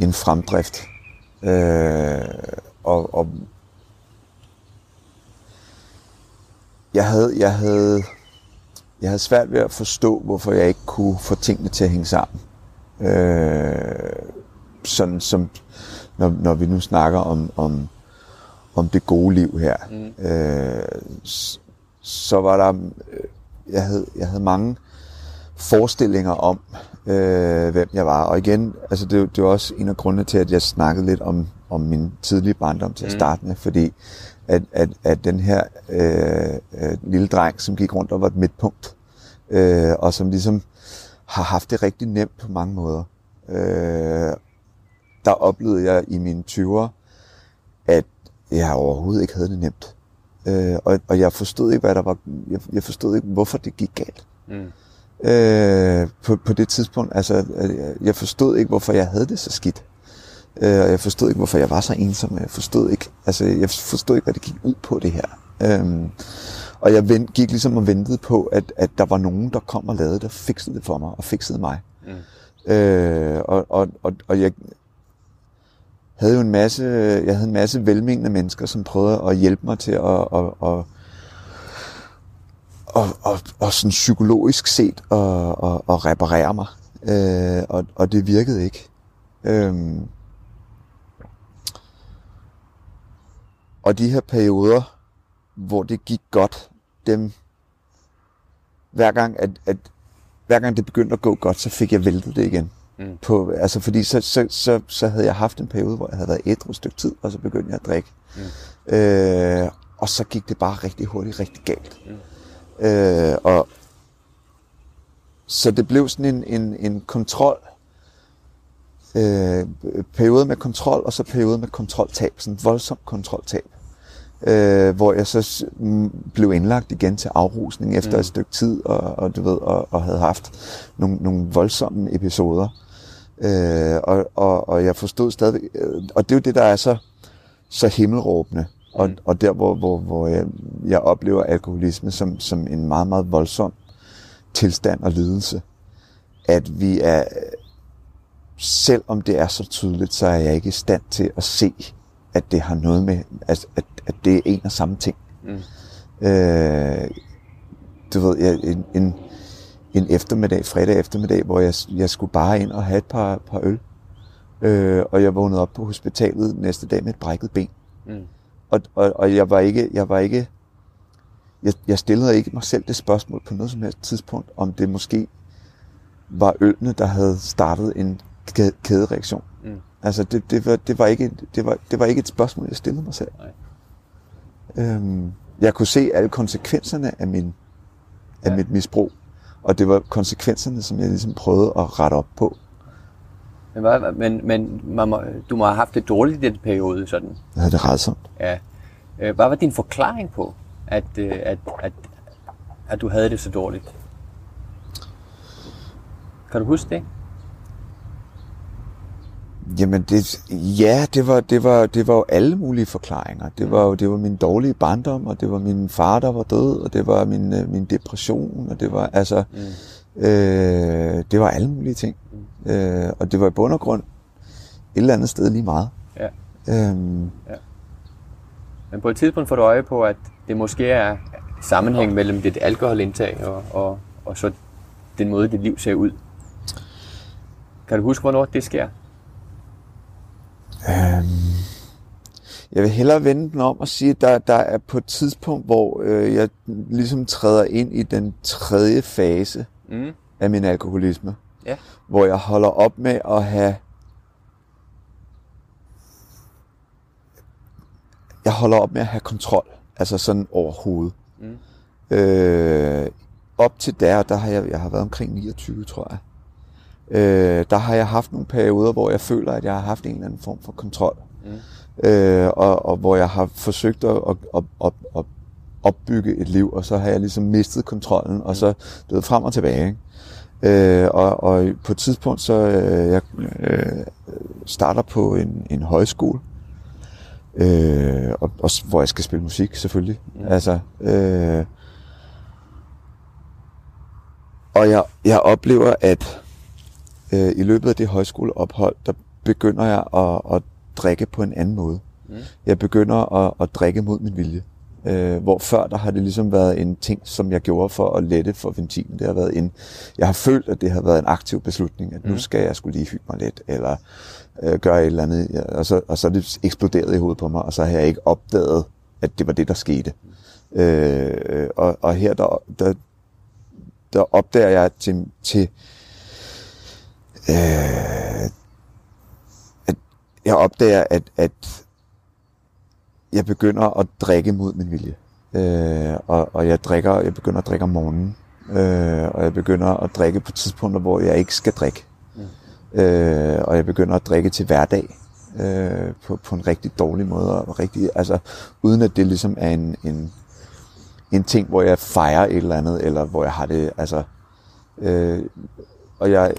en fremdrift. Øh, og, og jeg, havde, jeg, havde, jeg havde svært ved at forstå, hvorfor jeg ikke kunne få tingene til at hænge sammen. Øh, sådan som, når, når vi nu snakker om, om, om det gode liv her, mm. øh, så var der, jeg havde, jeg havde mange forestillinger om, øh, hvem jeg var. Og igen, altså det, det var også en af grundene til, at jeg snakkede lidt om, om min tidlige barndom til at starte med, fordi at, at, at den her øh, øh, lille dreng, som gik rundt og var et midtpunkt, øh, og som ligesom har haft det rigtig nemt på mange måder, øh, der oplevede jeg i mine tyverne, at jeg overhovedet ikke havde det nemt. Øh, og, og jeg forstod ikke, hvad der var, jeg, jeg forstod ikke, hvorfor det gik galt. Mm. Øh, på, på det tidspunkt, altså jeg forstod ikke, hvorfor jeg havde det så skidt, øh, og jeg forstod ikke, hvorfor jeg var så ensom. Jeg forstod ikke, altså jeg forstod ikke, hvad det gik ud på det her, øh, og jeg vent, gik ligesom og ventede på, at, at der var nogen, der kom og lavede det, fikset det for mig og fikset mig. Mm. øh, og, og, og, og jeg havde jo en masse, jeg havde en masse velmenende mennesker, som prøvede at hjælpe mig til at, at, at Og, og, og sådan psykologisk set og, og, og reparere mig. Øh, og, og det virkede ikke. Øhm. Og de her perioder, hvor det gik godt, dem, hver gang, at, at, hver gang det begyndte at gå godt, så fik jeg væltet det igen. Mm. På, altså fordi så, så, så, så havde jeg haft en periode, hvor jeg havde været ædru et stykke tid, og så begyndte jeg at drikke. Mm. Øh, og så gik det bare rigtig hurtigt, rigtig galt. Mm. Øh, og så det blev sådan en, en, en kontrol, øh, periode med kontrol, og så periode med kontroltab, sådan voldsomt kontroltab, øh, hvor jeg så blev indlagt igen til afrusning efter mm. et stykke tid, og, og du ved, og, og havde haft nogle, nogle voldsomme episoder, øh, og, og, og jeg forstod stadig, og det er jo det, der er så, så himmelråbende. Og, og der, hvor, hvor, hvor jeg, jeg oplever alkoholisme som, som en meget, meget voldsom tilstand og lidelse, at vi er, selvom det er så tydeligt, så er jeg ikke i stand til at se, at det har noget med, at, at, at det er en og samme ting. Mm. Øh, du ved, en, en, en eftermiddag, fredag eftermiddag, hvor jeg, jeg skulle bare ind og have et par, par øl, øh, og jeg vågnede op på hospitalet næste dag med et brækket ben. Mm. Og, og, og jeg var ikke, jeg var ikke, Jeg, jeg stillede ikke mig selv det spørgsmål på noget som helst tidspunkt, om det måske var ølene, der havde startet en kædereaktion. Mm. Altså, det, det, var, det, var ikke, det, var, det var ikke et spørgsmål, jeg stillede mig selv. Øhm, jeg kunne se alle konsekvenserne af, min, af ja. mit misbrug, og det var konsekvenserne, som jeg ligesom prøvede at rette op på. Men, men, men man må, du må have haft det dårligt i den periode, sådan. Ja, det er rædsomt. Ja. Hvad var din forklaring på, at, at, at, at du havde det så dårligt? Kan du huske det? Jamen, det, ja, det var, det, var, det var jo alle mulige forklaringer. Det var jo det var min dårlige barndom, og det var min far, der var død, og det var min, min depression, og det var altså... Mm. Øh, det var alle mulige ting. Mm. Øh, og det var i bund og grund et eller andet sted lige meget. Ja. Øhm. Ja. Men på et tidspunkt får du øje på, at det måske er sammenhæng mellem dit alkoholindtag og, og, og så den måde, dit liv ser ud. Kan du huske, hvornår det sker? Øhm. Jeg vil hellere vende den om og sige, at der, der er på et tidspunkt, hvor øh, jeg ligesom træder ind i den tredje fase mm. af min alkoholisme. Yeah. Hvor jeg holder op med at have... Jeg holder op med at have kontrol. Altså sådan overhovedet. Mm. Øh, op til der, der har jeg, jeg har været omkring niogtyve, tror jeg. Øh, der har jeg haft nogle perioder, hvor jeg føler, at jeg har haft en eller anden form for kontrol. Mm. Øh, og, og hvor jeg har forsøgt at, at, at, at, at opbygge et liv, og så har jeg ligesom mistet kontrollen, og så døde frem og tilbage. Øh, og, og på et tidspunkt, så øh, jeg øh, starter på en, en højskole, øh, og, og, hvor jeg skal spille musik, selvfølgelig. Ja. Altså, øh, og jeg, jeg oplever, at øh, i løbet af det højskoleophold, der begynder jeg at, at drikke på en anden måde. Mm. Jeg begynder at, at drikke mod min vilje. Øh, hvor før, der har det ligesom været en ting, som jeg gjorde for at lette for ventilen. Det har været en, jeg har følt, at det har været en aktiv beslutning, at mm. nu skal jeg skulle lige hygge mig lidt, eller øh, gøre et eller andet, ja, og, så, og så er det eksploderet i hovedet på mig, og så har jeg ikke opdaget, at det var det, der skete. Mm. Øh, og, og her, der, der, der opdager jeg til... til øh, Jeg opdager, at, at jeg begynder at drikke mod min vilje. Øh, og og jeg, drikker, jeg begynder at drikke om morgenen. Øh, og jeg begynder at drikke på tidspunkter, hvor jeg ikke skal drikke. Mm. Øh, og jeg begynder at drikke til hverdag. Øh, på, på en rigtig dårlig måde. Og rigtig, altså, uden at det ligesom er en, en, en ting, hvor jeg fejrer et eller andet. Eller hvor jeg har det... Altså, øh, og jeg...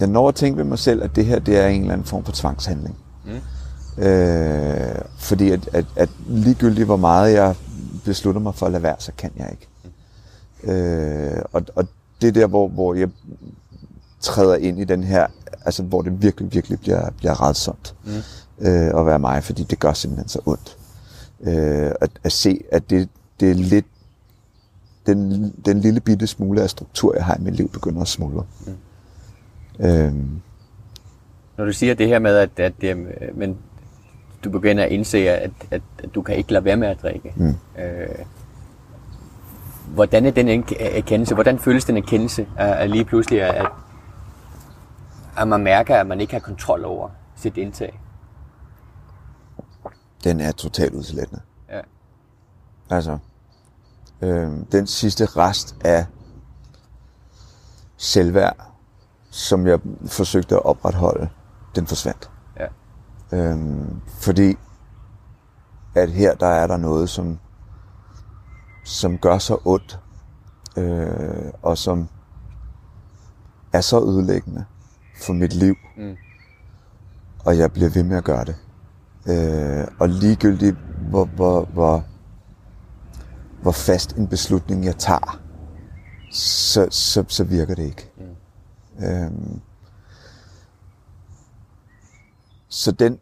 Jeg når at tænke ved mig selv, at det her det er en eller anden form for tvangshandling. Mm. Øh, fordi at, at, at ligegyldigt hvor meget jeg beslutter mig for at lade være, så kan jeg ikke. Mm. Øh, og, og det der, hvor, hvor jeg træder ind i den her, altså hvor det virkelig, virkelig bliver, bliver rædsomt mm. øh, at være mig, fordi det gør simpelthen så ondt. Øh, at, at se, at det, det er lidt, den, den lille bitte smule af struktur, jeg har i mit liv, begynder at smuldre. Mm. Øhm. Når du siger det her med, at, at, at men du begynder at indse, at, at, at du kan ikke lade være med at drikke. Mm. Øh, hvordan er den erkendelse? Hvordan føles den erkendelse af, af lige pludselig, at, at man mærker, at man ikke har kontrol over sit indtag? Den er totalt udslættende. Ja. Altså, øh, den sidste rest af selvværd, som jeg forsøgte at opretholde, den forsvandt. Ja. Øhm, fordi at her, der er der noget, som, som gør så ondt, øh, og som er så ødelæggende for mit liv, mm. og jeg bliver ved med at gøre det. Øh, og ligegyldigt, hvor, hvor, hvor, hvor fast en beslutning jeg tager, så, så, så virker det ikke. Mm. Øhm, så den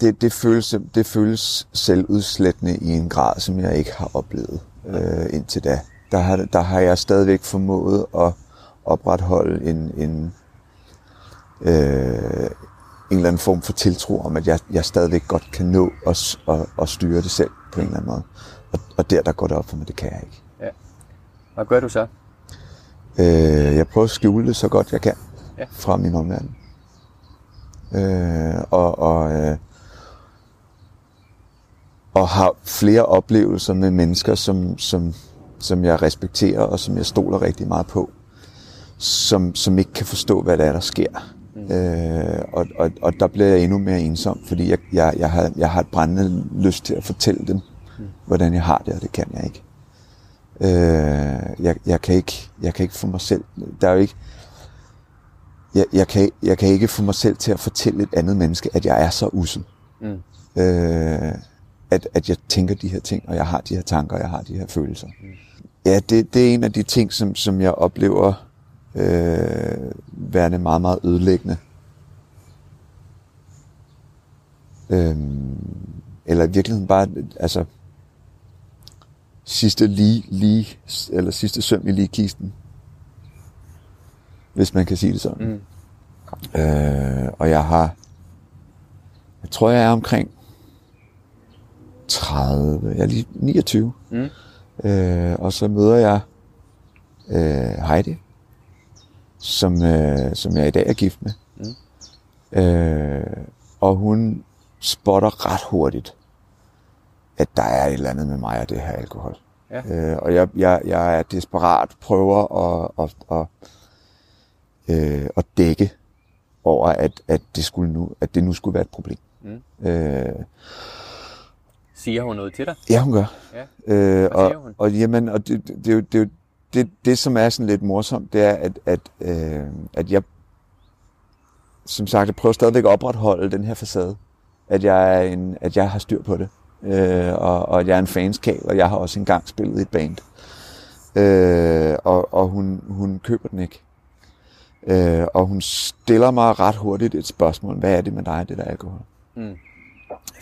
det, det, føles, det føles selvudslættende i en grad, som jeg ikke har oplevet øh, indtil da. Der har, der har jeg stadigvæk formået at opretholde en, en, øh, en eller anden form for tiltro om, at jeg, jeg stadigvæk godt kan nå at, at, at styre det selv. på en eller anden måde. Og, og der, der går det op for mig, det kan jeg ikke. Ja. Hvad gør du så? Øh, jeg prøver at skjule det så godt jeg kan ja. fra min omverden. Øh, og og, øh, og har flere oplevelser med mennesker, som, som, som jeg respekterer og som jeg stoler rigtig meget på. Som, som ikke kan forstå, hvad der er, der sker. Mm. Øh, og, og, og der bliver jeg endnu mere ensom, fordi jeg, jeg, jeg, har, jeg har et brændende lyst til at fortælle dem, mm. hvordan jeg har det, og det kan jeg ikke. Øh, jeg, jeg, kan ikke jeg kan ikke få mig selv... Der er jo ikke, jeg, jeg, kan, jeg kan ikke få mig selv til at fortælle et andet menneske, at jeg er så ussel. Mm. Øh, at, at jeg tænker de her ting, og jeg har de her tanker, og jeg har de her følelser. Mm. Ja, det, det er en af de ting, som, som jeg oplever... Øh, værende meget, meget ødelæggende. Øh, eller i virkeligheden bare, altså, sidste lige, lige, eller sidste søm i lige kisten. Hvis man kan sige det sådan. Mm. Øh, og jeg har, jeg tror, jeg er omkring tredive, jeg er lige niogtyve. Mm. Øh, og så møder jeg øh, Heidi. Som, øh, som jeg i dag er gift med. Mm. Øh, og hun spotter ret hurtigt, at der er et eller andet med mig og det her alkohol. Ja. Øh, og jeg, jeg, jeg er desperat, prøver at, at, at, øh, at dække over, at, at, det skulle nu, at det nu skulle være et problem. Mm. Øh, siger hun noget til dig? Ja, hun gør. Ja. Øh, og, siger hun? Og, og, jamen, og det, det, det, det Det, det, som er sådan lidt morsomt, det er, at, at, øh, at jeg, som sagt, jeg prøver stadigvæk at opretholde den her facade. At jeg, er en, at jeg har styr på det. Øh, og, og at jeg er en fanskab, og jeg har også engang spillet i et band. Øh, og og hun, hun køber den ikke. Øh, og hun stiller mig ret hurtigt et spørgsmål. Hvad er det med dig, det der alkohol? Mm.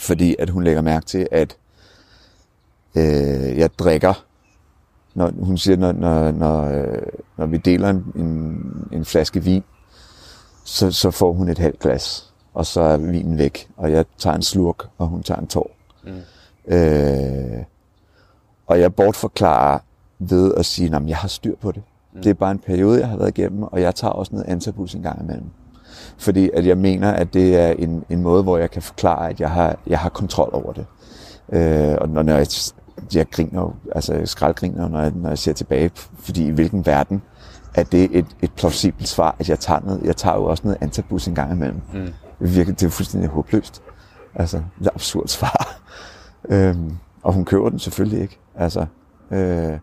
Fordi at hun lægger mærke til, at øh, jeg drikker. Når, hun siger, når, når, når, når vi deler en, en, en flaske vin, så, så får hun et halvt glas, og så er vinen væk, og jeg tager en slurk, og hun tager en tår. Mm. Øh, og jeg bortforklarer ved at sige, at jeg har styr på det. Mm. Det er bare en periode, jeg har været igennem, og jeg tager også noget antabus en gang imellem. Fordi at jeg mener, at det er en, en måde, hvor jeg kan forklare, at jeg har, jeg har kontrol over det. Øh, og når, når jeg... Jeg griner, altså jeg skraldgriner, når jeg, når jeg ser tilbage, fordi i hvilken verden er det et, et plausibelt svar, at jeg tager noget, jeg tager jo også noget antabus en gang imellem. Mm. Det virker, det er fuldstændig håbløst. Altså, det er et absurd svar. øhm, og hun køber den selvfølgelig ikke. Altså, øh,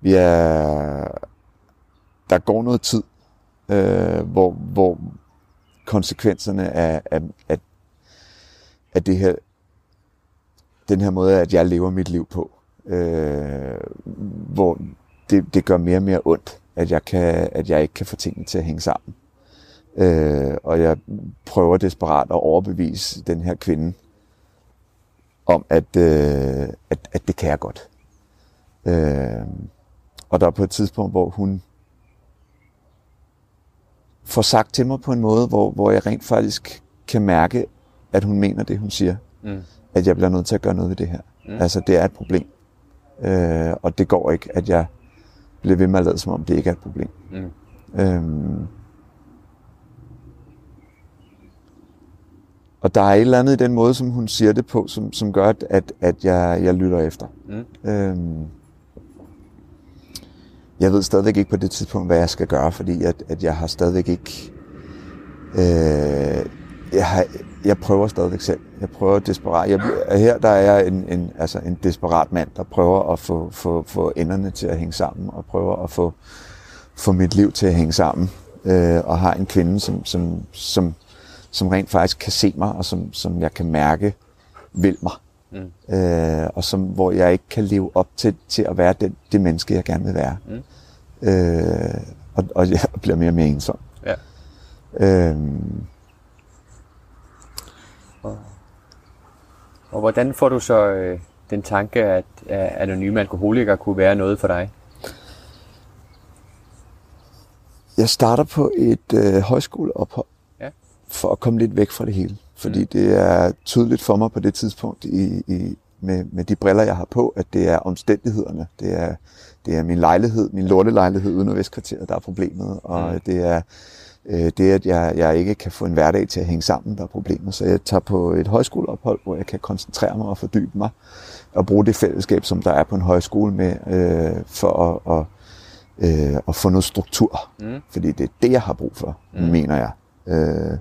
vi er... Der går noget tid, øh, hvor, hvor konsekvenserne af, af, af, af det her den her måde, at jeg lever mit liv på, øh, hvor det, det gør mere og mere ondt, at jeg, kan, at jeg ikke kan få tingene til at hænge sammen. Øh, og jeg prøver desperat at overbevise den her kvinde om, at, øh, at, at det kan jeg godt. Øh, og der er på et tidspunkt, hvor hun får sagt til mig på en måde, hvor, hvor jeg rent faktisk kan mærke, at hun mener det, hun siger. Mm. At jeg bliver nødt til at gøre noget ved det her. Mm. Altså, det er et problem. Øh, og det går ikke, at jeg bliver ved med at lade, som om det ikke er et problem. Mm. Øhm. Og der er et eller andet i den måde, som hun siger det på, som, som gør, at, at jeg, jeg lytter efter. Mm. Øhm. Jeg ved stadigvæk ikke på det tidspunkt, hvad jeg skal gøre, fordi at, at jeg har stadigvæk ikke... Øh, jeg har... Jeg prøver stadigvæk selv. Jeg prøver desperat. Jeg, her der er jeg en, en, altså en desperat mand, der prøver at få, få, få enderne til at hænge sammen, og prøver at få, få mit liv til at hænge sammen. Øh, og har en kvinde, som, som, som, som rent faktisk kan se mig, og som, som jeg kan mærke vil mig. Mm. Øh, og som, hvor jeg ikke kan leve op til, til at være den, det menneske, jeg gerne vil være. Mm. Øh, og, og jeg bliver mere og mere ensom. Ja. Øh, Og hvordan får du så øh, den tanke, at, at anonyme alkoholikere kunne være noget for dig? Jeg starter på et øh, højskoleophold, ja. For at komme lidt væk fra det hele. Fordi mm. det er tydeligt for mig på det tidspunkt i, i, med, med de briller, jeg har på, at det er omstændighederne. Det er, det er min lejlighed, min lortelejlighed uden for Vestkvarteret, der er problemet. Og mm. det er øh, det, at jeg, jeg ikke kan få en hverdag til at hænge sammen, der er problemet. Så jeg tager på et højskoleophold, hvor jeg kan koncentrere mig og fordybe mig. Og bruge det fællesskab, som der er på en højskole med, øh, for at, og, øh, at få noget struktur. Mm. Fordi det er det, jeg har brug for, mm. mener jeg. Øh,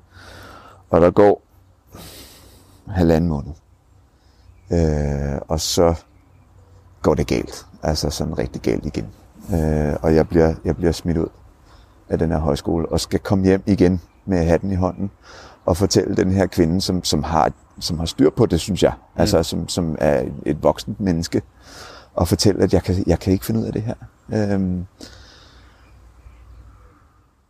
og der går halvanden måned. Øh, og så går det galt, altså sådan rigtig galt igen. Øh, og jeg bliver, jeg bliver smidt ud af den her højskole, og skal komme hjem igen med hatten i hånden, og fortælle den her kvinde, som, som, har, som har styr på det, synes jeg, mm. altså som, som er et voksent menneske, og fortælle, at jeg kan, jeg kan ikke finde ud af det her. Øh,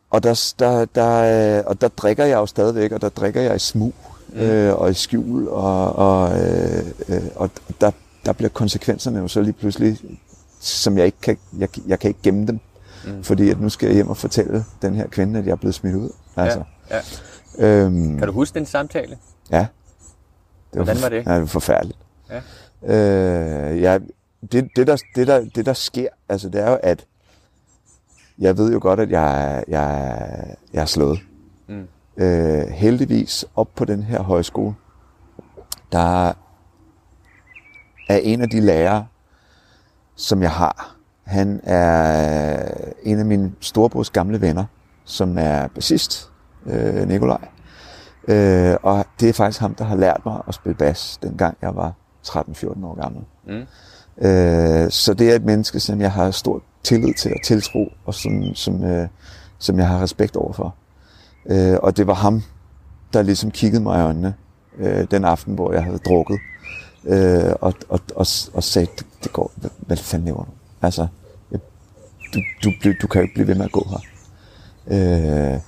og, der, der, der, og der drikker jeg jo stadigvæk, og der drikker jeg i smug. Mm. Øh, og i skjul, og, og, øh, øh, og der, der bliver konsekvenserne jo så lige pludselig, som jeg ikke kan, jeg, jeg kan ikke gemme dem, mm. fordi at nu skal jeg hjem og fortælle den her kvinde, at jeg er blevet smidt ud. Altså. Ja, ja. Øhm, kan du huske den samtale? Ja. Det var, hvordan var det? Ja, det var forfærdeligt. Ja. Øh, ja, det, det, der, det, der, det der sker, altså det er jo, at jeg ved jo godt, at jeg, jeg, jeg er slået. Mm. Uh, heldigvis op på den her højskole, der er en af de lærere, som jeg har. Han er en af mine storebrors gamle venner, som er bassist, uh, Nikolaj. Uh, og det er faktisk ham, der har lært mig at spille bas, dengang jeg var tretten fjorten år gammel. Mm. Uh, så det er et menneske, som jeg har stor tillid til og tiltro, og som, som, uh, som jeg har respekt overfor. Øh, og det var ham, der ligesom kiggede mig i øjnene øh, den aften, hvor jeg havde drukket, øh, og, og, og, og sagde, det, det går, hvad, hvad fanden laver du? Altså, jeg, du, du, du kan jo ikke blive ved med at gå her. Øh,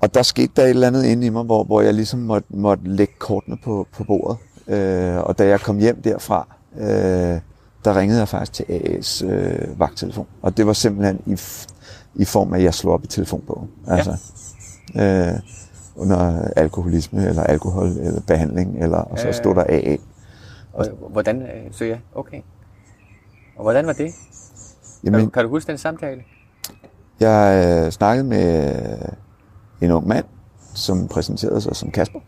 og der skete der et eller andet inde i mig, hvor, hvor jeg ligesom måtte, måtte lægge kortene på, på bordet. Øh, og da jeg kom hjem derfra, øh, der ringede jeg faktisk til A A's øh, vagttelefon. Og det var simpelthen i... i form af, at jeg slog op i telefonbogen. Altså, ja. øh, under alkoholisme, eller alkohol, eller behandling, eller, og så øh, stod der A A. Og, hvordan, så ja, okay. Og hvordan var det? Jamen, kan, du, kan du huske den samtale? Jeg øh, snakkede med en ung mand, som præsenterede sig som Kasper,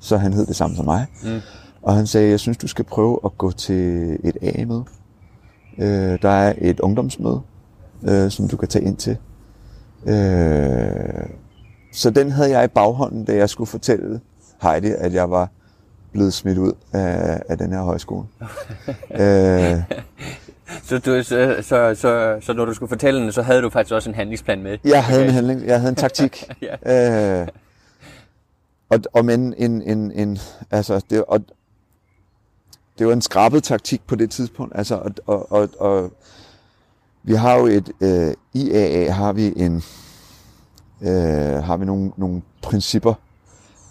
så han hed det samme som mig. Mm. Og han sagde, jeg synes, du skal prøve at gå til et A A-møde. Øh, der er et ungdomsmøde, Øh, som du kan tage ind til. Øh, så den havde jeg i baghånden, da jeg skulle fortælle Heidi, at jeg var blevet smidt ud af, af den her højskole. øh, så, du, så, så, så, så når du skulle fortælle den, så havde du faktisk også en handlingsplan med? Jeg havde en handling, jeg havde en taktik. ja. øh, og, og men en, en, en altså det, og, det var en skrabet taktik på det tidspunkt, altså og, og, og, og vi har jo et øh, i A A har vi en øh, har vi nogle nogle principper,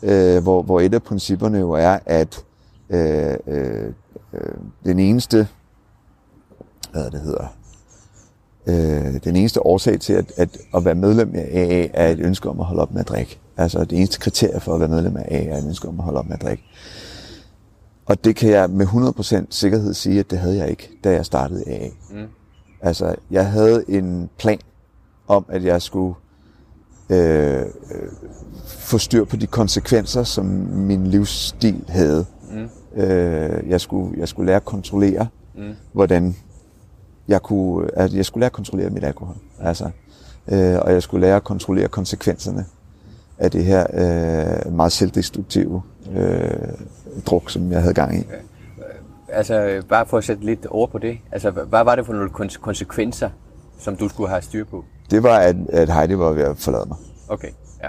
øh, hvor hvor et af principperne jo er, at øh, øh, den eneste hvad det hedder øh, den eneste årsag til at, at at være medlem af A A er et ønske om at holde op med at drikke. Altså det eneste kriterie for at være medlem af A A er et ønske om at holde op med at drikke. Og det kan jeg med hundrede procent sikkerhed sige, at det havde jeg ikke, da jeg startede A A. Mm. Altså, jeg havde en plan om, at jeg skulle øh, øh, få styr på de konsekvenser, som min livsstil havde. Mm. Øh, jeg, skulle, jeg skulle lære at kontrollere, mm. hvordan jeg kunne... Altså, jeg skulle lære at kontrollere mit alkohol. Altså, øh, og jeg skulle lære at kontrollere konsekvenserne af det her øh, meget selvdestruktive øh, druk, som jeg havde gang i. Okay. Altså, bare for at sætte lidt ord på det. Altså, hvad var det for nogle konsekvenser, som du skulle have styr på? Det var, at, at Heidi var ved at forlade mig. Okay, ja.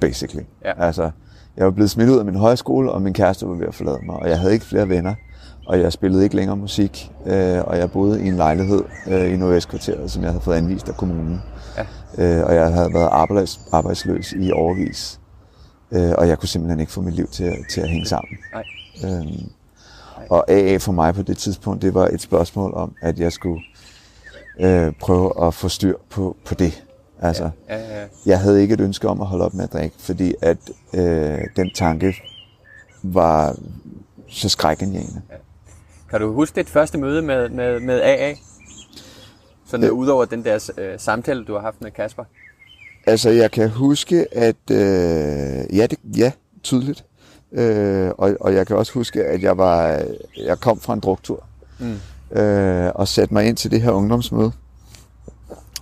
Basically. Ja. Altså, jeg var blevet smidt ud af min højskole, og min kæreste var ved at forlade mig. Og jeg havde ikke flere venner, og jeg spillede ikke længere musik. Øh, og jeg boede i en lejlighed øh, i Nordvestkvarteret, som jeg havde fået anvist af kommunen. Ja. Øh, og jeg havde været arbejdsløs, arbejdsløs i årevis. Øh, og jeg kunne simpelthen ikke få mit liv til, til at hænge sammen. Nej. Øh, Og A A for mig på det tidspunkt, det var et spørgsmål om, at jeg skulle øh, prøve at få styr på, på det. Altså, ja, ja, ja. Jeg havde ikke et ønske om at holde op med at drikke, fordi at øh, den tanke var så skrækindjagende. Ja. Kan du huske dit første møde med, med, med A A? Sådan øh, udover den der øh, samtale, du har haft med Kasper? Altså, jeg kan huske, at... Øh, ja, det, ja, tydeligt. Øh, og, og jeg kan også huske, at jeg var, jeg kom fra en druktur. Mm. Øh, og satte mig ind til det her ungdomsmøde.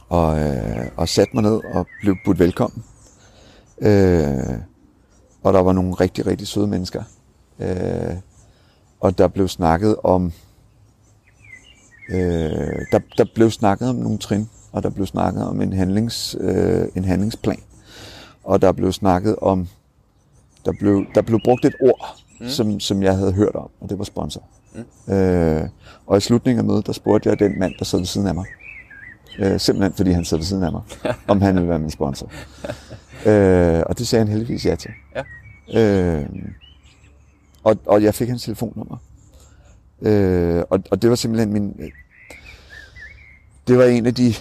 Og, øh, og satte mig ned og blev budt velkommen. Øh, og der var nogle rigtig, rigtig søde mennesker. Øh, og der blev snakket om... Øh, der, der blev snakket om nogle trin, og der blev snakket om en, handlings, øh, en handlingsplan, og der blev snakket om, der blev, der blev brugt et ord, mm. som, som jeg havde hørt om, og det var sponsor. Mm. Øh, og i slutningen af mødet, der spurgte jeg den mand, der sad ved siden af mig, øh, simpelthen fordi han sad ved siden af mig, om han ville være min sponsor. øh, og det sagde han heldigvis ja til. Ja. Øh, og, og jeg fik hans telefonnummer. Øh, og, og det var simpelthen min, det var en af de,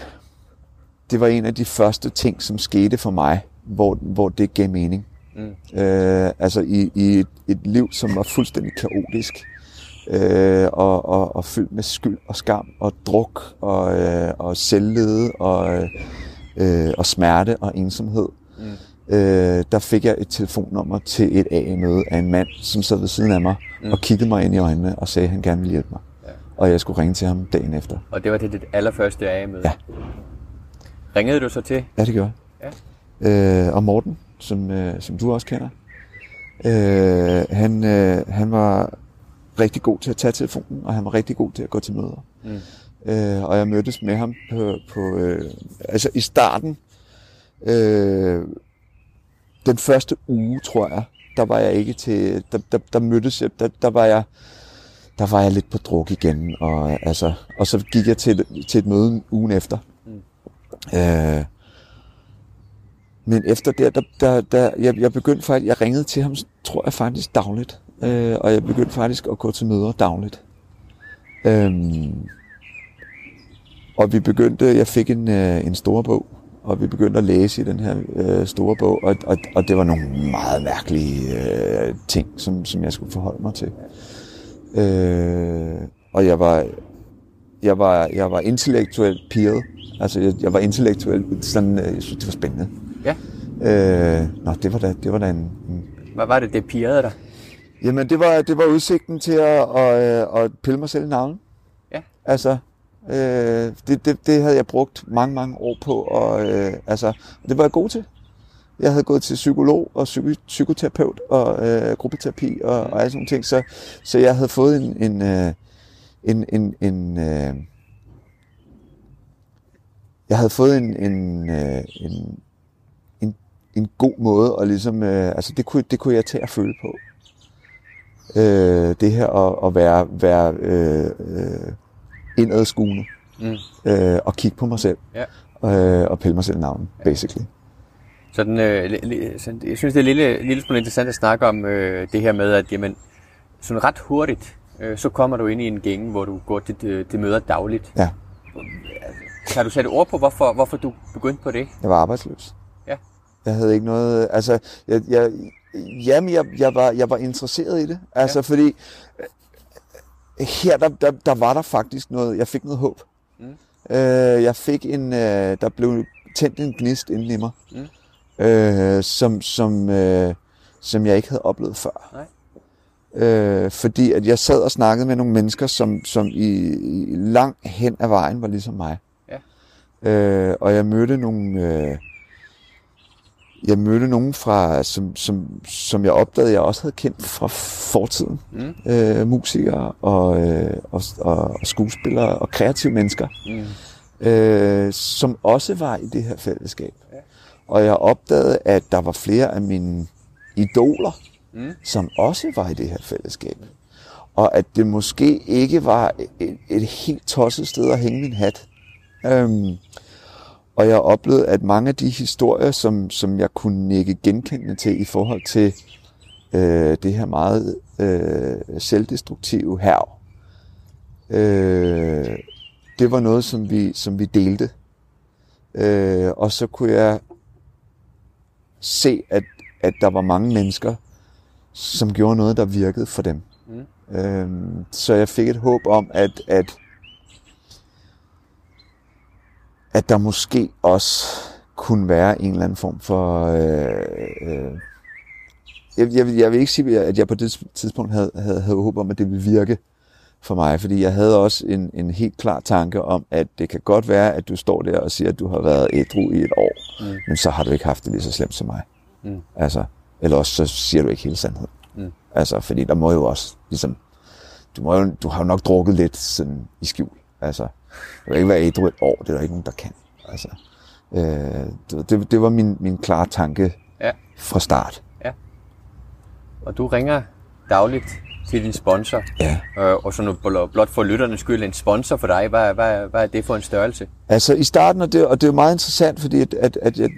det var en af de første ting, som skete for mig, hvor, hvor det gav mening. Mm. Øh, altså i, i et, et liv, som var fuldstændig kaotisk, øh, og, og, og fyldt med skyld og skam og druk og, øh, og selvlede og, øh, og smerte og ensomhed. Mm. Øh, der fik jeg et telefonnummer til et A A-møde af en mand, som sad ved siden af mig, mm. og kiggede mig ind i øjnene og sagde, at han gerne ville hjælpe mig. Ja. Og jeg skulle ringe til ham dagen efter. Og det var til dit allerførste A A-møde? Ja. Ringede du så til? Ja, det gjorde jeg. Ja. Øh, og Morten, som, øh, som du også kender, øh, han, øh, han var rigtig god til at tage telefonen, og han var rigtig god til at gå til møder. Mm. Øh, og jeg mødtes med ham på... på øh, altså i starten... Øh, den første uge, tror jeg, der var jeg ikke til, der, der, der mødtes jeg, der, der var jeg, der var jeg lidt på druk igen, og altså, og så gik jeg til, til et møde ugen efter. Mm. Øh, men efter det, der, der, der jeg, jeg begyndte faktisk, jeg ringede til ham, tror jeg faktisk dagligt, øh, og jeg begyndte faktisk at gå til møder dagligt. Øh, og vi begyndte, jeg fik en, en stor bog. Og vi begyndte at læse i den her øh, store bog, og, og, og det var nogle meget mærkelige øh, ting, som, som jeg skulle forholde mig til. Øh, og jeg var, jeg var, jeg var intellektuelt pirret. Altså, jeg, jeg var intellektuelt sådan, øh, jeg synes, det var spændende. Ja. Øh, nå, det var da, det var da en, en... Hvad var det, det pirrede dig? Jamen, det var, det var udsigten til at, at, at pille mig selv i navlen. Ja. Altså... Øh, det, det, det havde jeg brugt mange, mange år på, og øh, altså, det var jeg god til. Jeg havde gået til psykolog og psyko, psykoterapeut og øh, gruppeterapi og, og alle sådan ting, så, så jeg havde fået en, en, øh, en, en, en øh, jeg havde fået en, en, øh, en, en, en god måde, og ligesom, øh, altså det kunne, det kunne jeg tage at føle på. Øh, det her at, at være, være øh, øh, indadskuende, mm. øh, og kigge på mig selv, ja. øh, og pille mig selv navnet, ja. Basically. Så den, øh, jeg synes, det er lille, lille smule interessant at snakke om øh, det her med, at jamen, sådan ret hurtigt, øh, så kommer du ind i en gænge, hvor du går til, til, til møder dagligt. Ja. Kan du sætte ord på, hvorfor, hvorfor du begyndte på det? Jeg var arbejdsløs. Ja. Jeg havde ikke noget, altså, jeg, jeg, jamen, jeg, jeg, var, jeg var interesseret i det, altså ja. Fordi... Her, der, der, der var der faktisk noget, jeg fik noget håb. Mm. Øh, jeg fik en, øh, der blev tændt en gnist inden i mig, mm. øh, som, som, øh, som jeg ikke havde oplevet før. Øh, fordi at jeg sad og snakkede med nogle mennesker, som, som i, i langt hen ad vejen var ligesom mig. Ja. Øh, og jeg mødte nogle... Øh, Jeg mødte nogen fra, som, som, som jeg opdagede, jeg også havde kendt fra fortiden. Mm. Øh, musikere og, øh, og, og skuespillere og kreative mennesker, mm. øh, som også var i det her fællesskab. Ja. Og jeg opdagede, at der var flere af mine idoler, mm. som også var i det her fællesskab. Og at det måske ikke var et, et helt tosset sted at hænge min hat. Øhm, Og jeg oplevede, at mange af de historier, som, som jeg kunne nikke genkendende til i forhold til øh, det her meget øh, selvdestruktive hærv, øh, det var noget, som vi, som vi delte. Øh, og så kunne jeg se, at, at der var mange mennesker, som gjorde noget, der virkede for dem. Mm. Øhm, så jeg fik et håb om, at, at, at der måske også kunne være en eller anden form for... Øh, øh, jeg, jeg, jeg vil ikke sige, at jeg på det tidspunkt havde, havde, havde håb om, at det ville virke for mig, fordi jeg havde også en, en helt klar tanke om, at det kan godt være, at du står der og siger, at du har været ædru i et år, mm. men så har du ikke haft det lige så slemt som mig. Mm. Altså, eller også så siger du ikke hele sandheden. Mm. Altså, fordi der må jo også, ligesom, du, må jo, du har jo nok drukket lidt sådan i skjul. Altså, du kan ikke være ædru et år, det er der ikke nogen, der kan. Altså, øh, det, det var min, min klare tanke ja. fra start. Ja. Og du ringer dagligt til din sponsor, ja. øh, og så nu blot for lytternes skyld, en sponsor for dig, hvad, hvad, hvad er det for en størrelse? Altså i starten, og det, og det er meget interessant, fordi at, at, at, at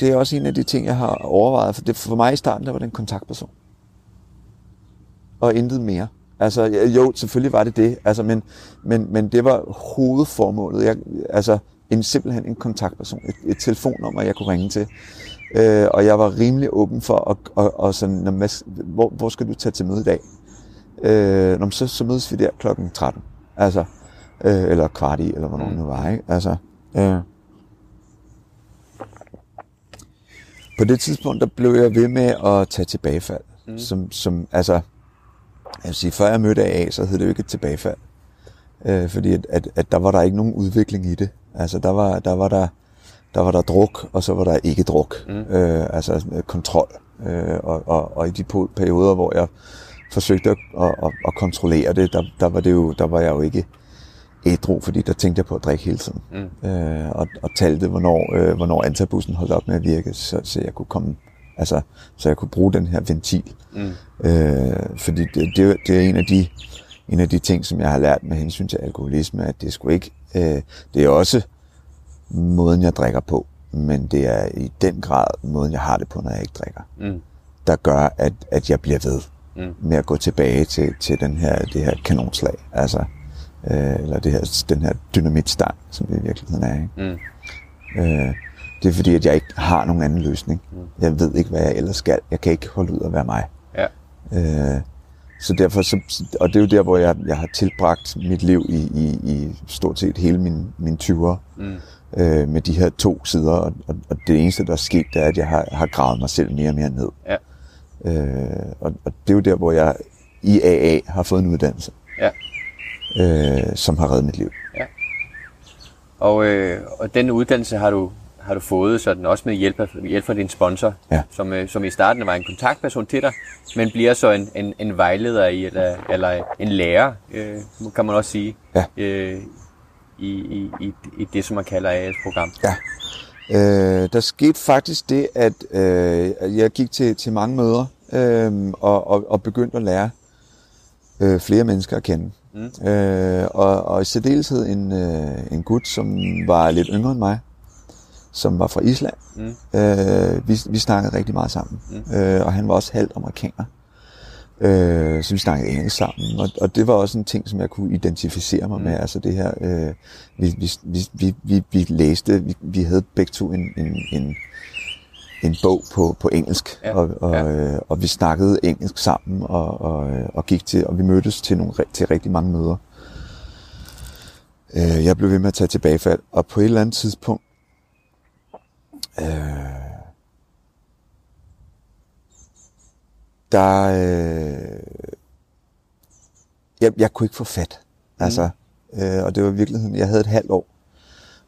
det er også en af de ting, jeg har overvejet, for, det, for mig i starten, der var det en kontaktperson. Og intet mere. Altså jo, selvfølgelig var det det, altså, men, men, men det var hovedformålet. Jeg, altså en, simpelthen en kontaktperson, et, et telefonnummer, jeg kunne ringe til. Øh, og jeg var rimelig åben for, at, og, og sådan, mas, hvor, hvor skal du tage til møde i dag? Øh, når så, så mødes vi der klokken tretten, altså, øh, eller kvart i, eller hvornår mm. det var, ikke? Altså, øh. På det tidspunkt, der blev jeg ved med at tage tilbagefald, mm. som, som, altså, jeg vil sige, før jeg mødte A A, så hed det jo ikke et tilbagefald, øh, fordi at, at, at der var der ikke nogen udvikling i det, altså, der var der, var der, der, var der druk, og så var der ikke druk, mm. øh, altså, kontrol, øh, og, og, og i de perioder, hvor jeg forsøgte at, at, at kontrollere det, der, der, var det jo, der var jeg jo ikke ædru, fordi der tænkte jeg på at drikke hele tiden. Mm. Øh, og, og talte, hvornår, øh, hvornår antabussen holdt op med at virke, så, så, jeg, kunne komme, altså, så jeg kunne bruge den her ventil. Mm. Øh, fordi det, det, det er en af, de, en af de ting, som jeg har lært med hensyn til alkoholisme, at det sgu ikke, øh, det er også måden, jeg drikker på, men det er i den grad måden, jeg har det på, når jeg ikke drikker, mm. der gør, at, at jeg bliver ved. Mm. med at gå tilbage til, til den her, det her kanonslag, altså, øh, eller det her, den her dynamitstang, som det i virkeligheden er. Ikke? Mm. Øh, det er fordi, at jeg ikke har nogen anden løsning. Mm. Jeg ved ikke, hvad jeg ellers skal. Jeg kan ikke holde ud at være mig. Ja. Øh, så derfor, så, og det er jo der, hvor jeg, jeg har tilbragt mit liv i, i, i stort set hele min, min tyverne, mm. øh, med de her to sider, og, og, og det eneste, der er sket, det er, at jeg har, har gravet mig selv mere og mere ned. Ja. Øh, og, og det er jo der, hvor jeg i A A har fået en uddannelse, ja. øh, som har reddet mit liv. Ja. Og, øh, og den uddannelse har du, har du fået sådan også med hjælp, af, hjælp fra din sponsor, ja. som, øh, som i starten var en kontaktperson til dig, men bliver så en, en, en vejleder i, eller, eller en lærer, øh, kan man også sige, ja. øh, i, i, i, i det, som man kalder A A's program. Ja. Øh, der skete faktisk det, at øh, jeg gik til, til mange møder øh, og, og, og begyndte at lære øh, flere mennesker at kende. Mm. Øh, og, og i særdeleshed en, øh, en gut, som var lidt yngre end mig, som var fra Island. Mm. Øh, vi, vi snakkede rigtig meget sammen, mm. øh, og han var også halvt amerikaner. Øh, så vi snakkede engelsk sammen, og, og det var også en ting, som jeg kunne identificere mig mm. med, altså det her, øh, vi, vi, vi, vi, vi læste, vi, vi havde begge to en, en, en, en bog på, på engelsk, ja. og, og, ja. øh, og vi snakkede engelsk sammen, og, og, og gik til, og vi mødtes til, nogle, til rigtig mange møder. Øh, jeg blev ved med at tage tilbagefald, og på et eller andet tidspunkt, øh, der, øh, jeg, jeg kunne ikke få fat, altså, øh, og det var i virkeligheden, jeg havde et halvt år,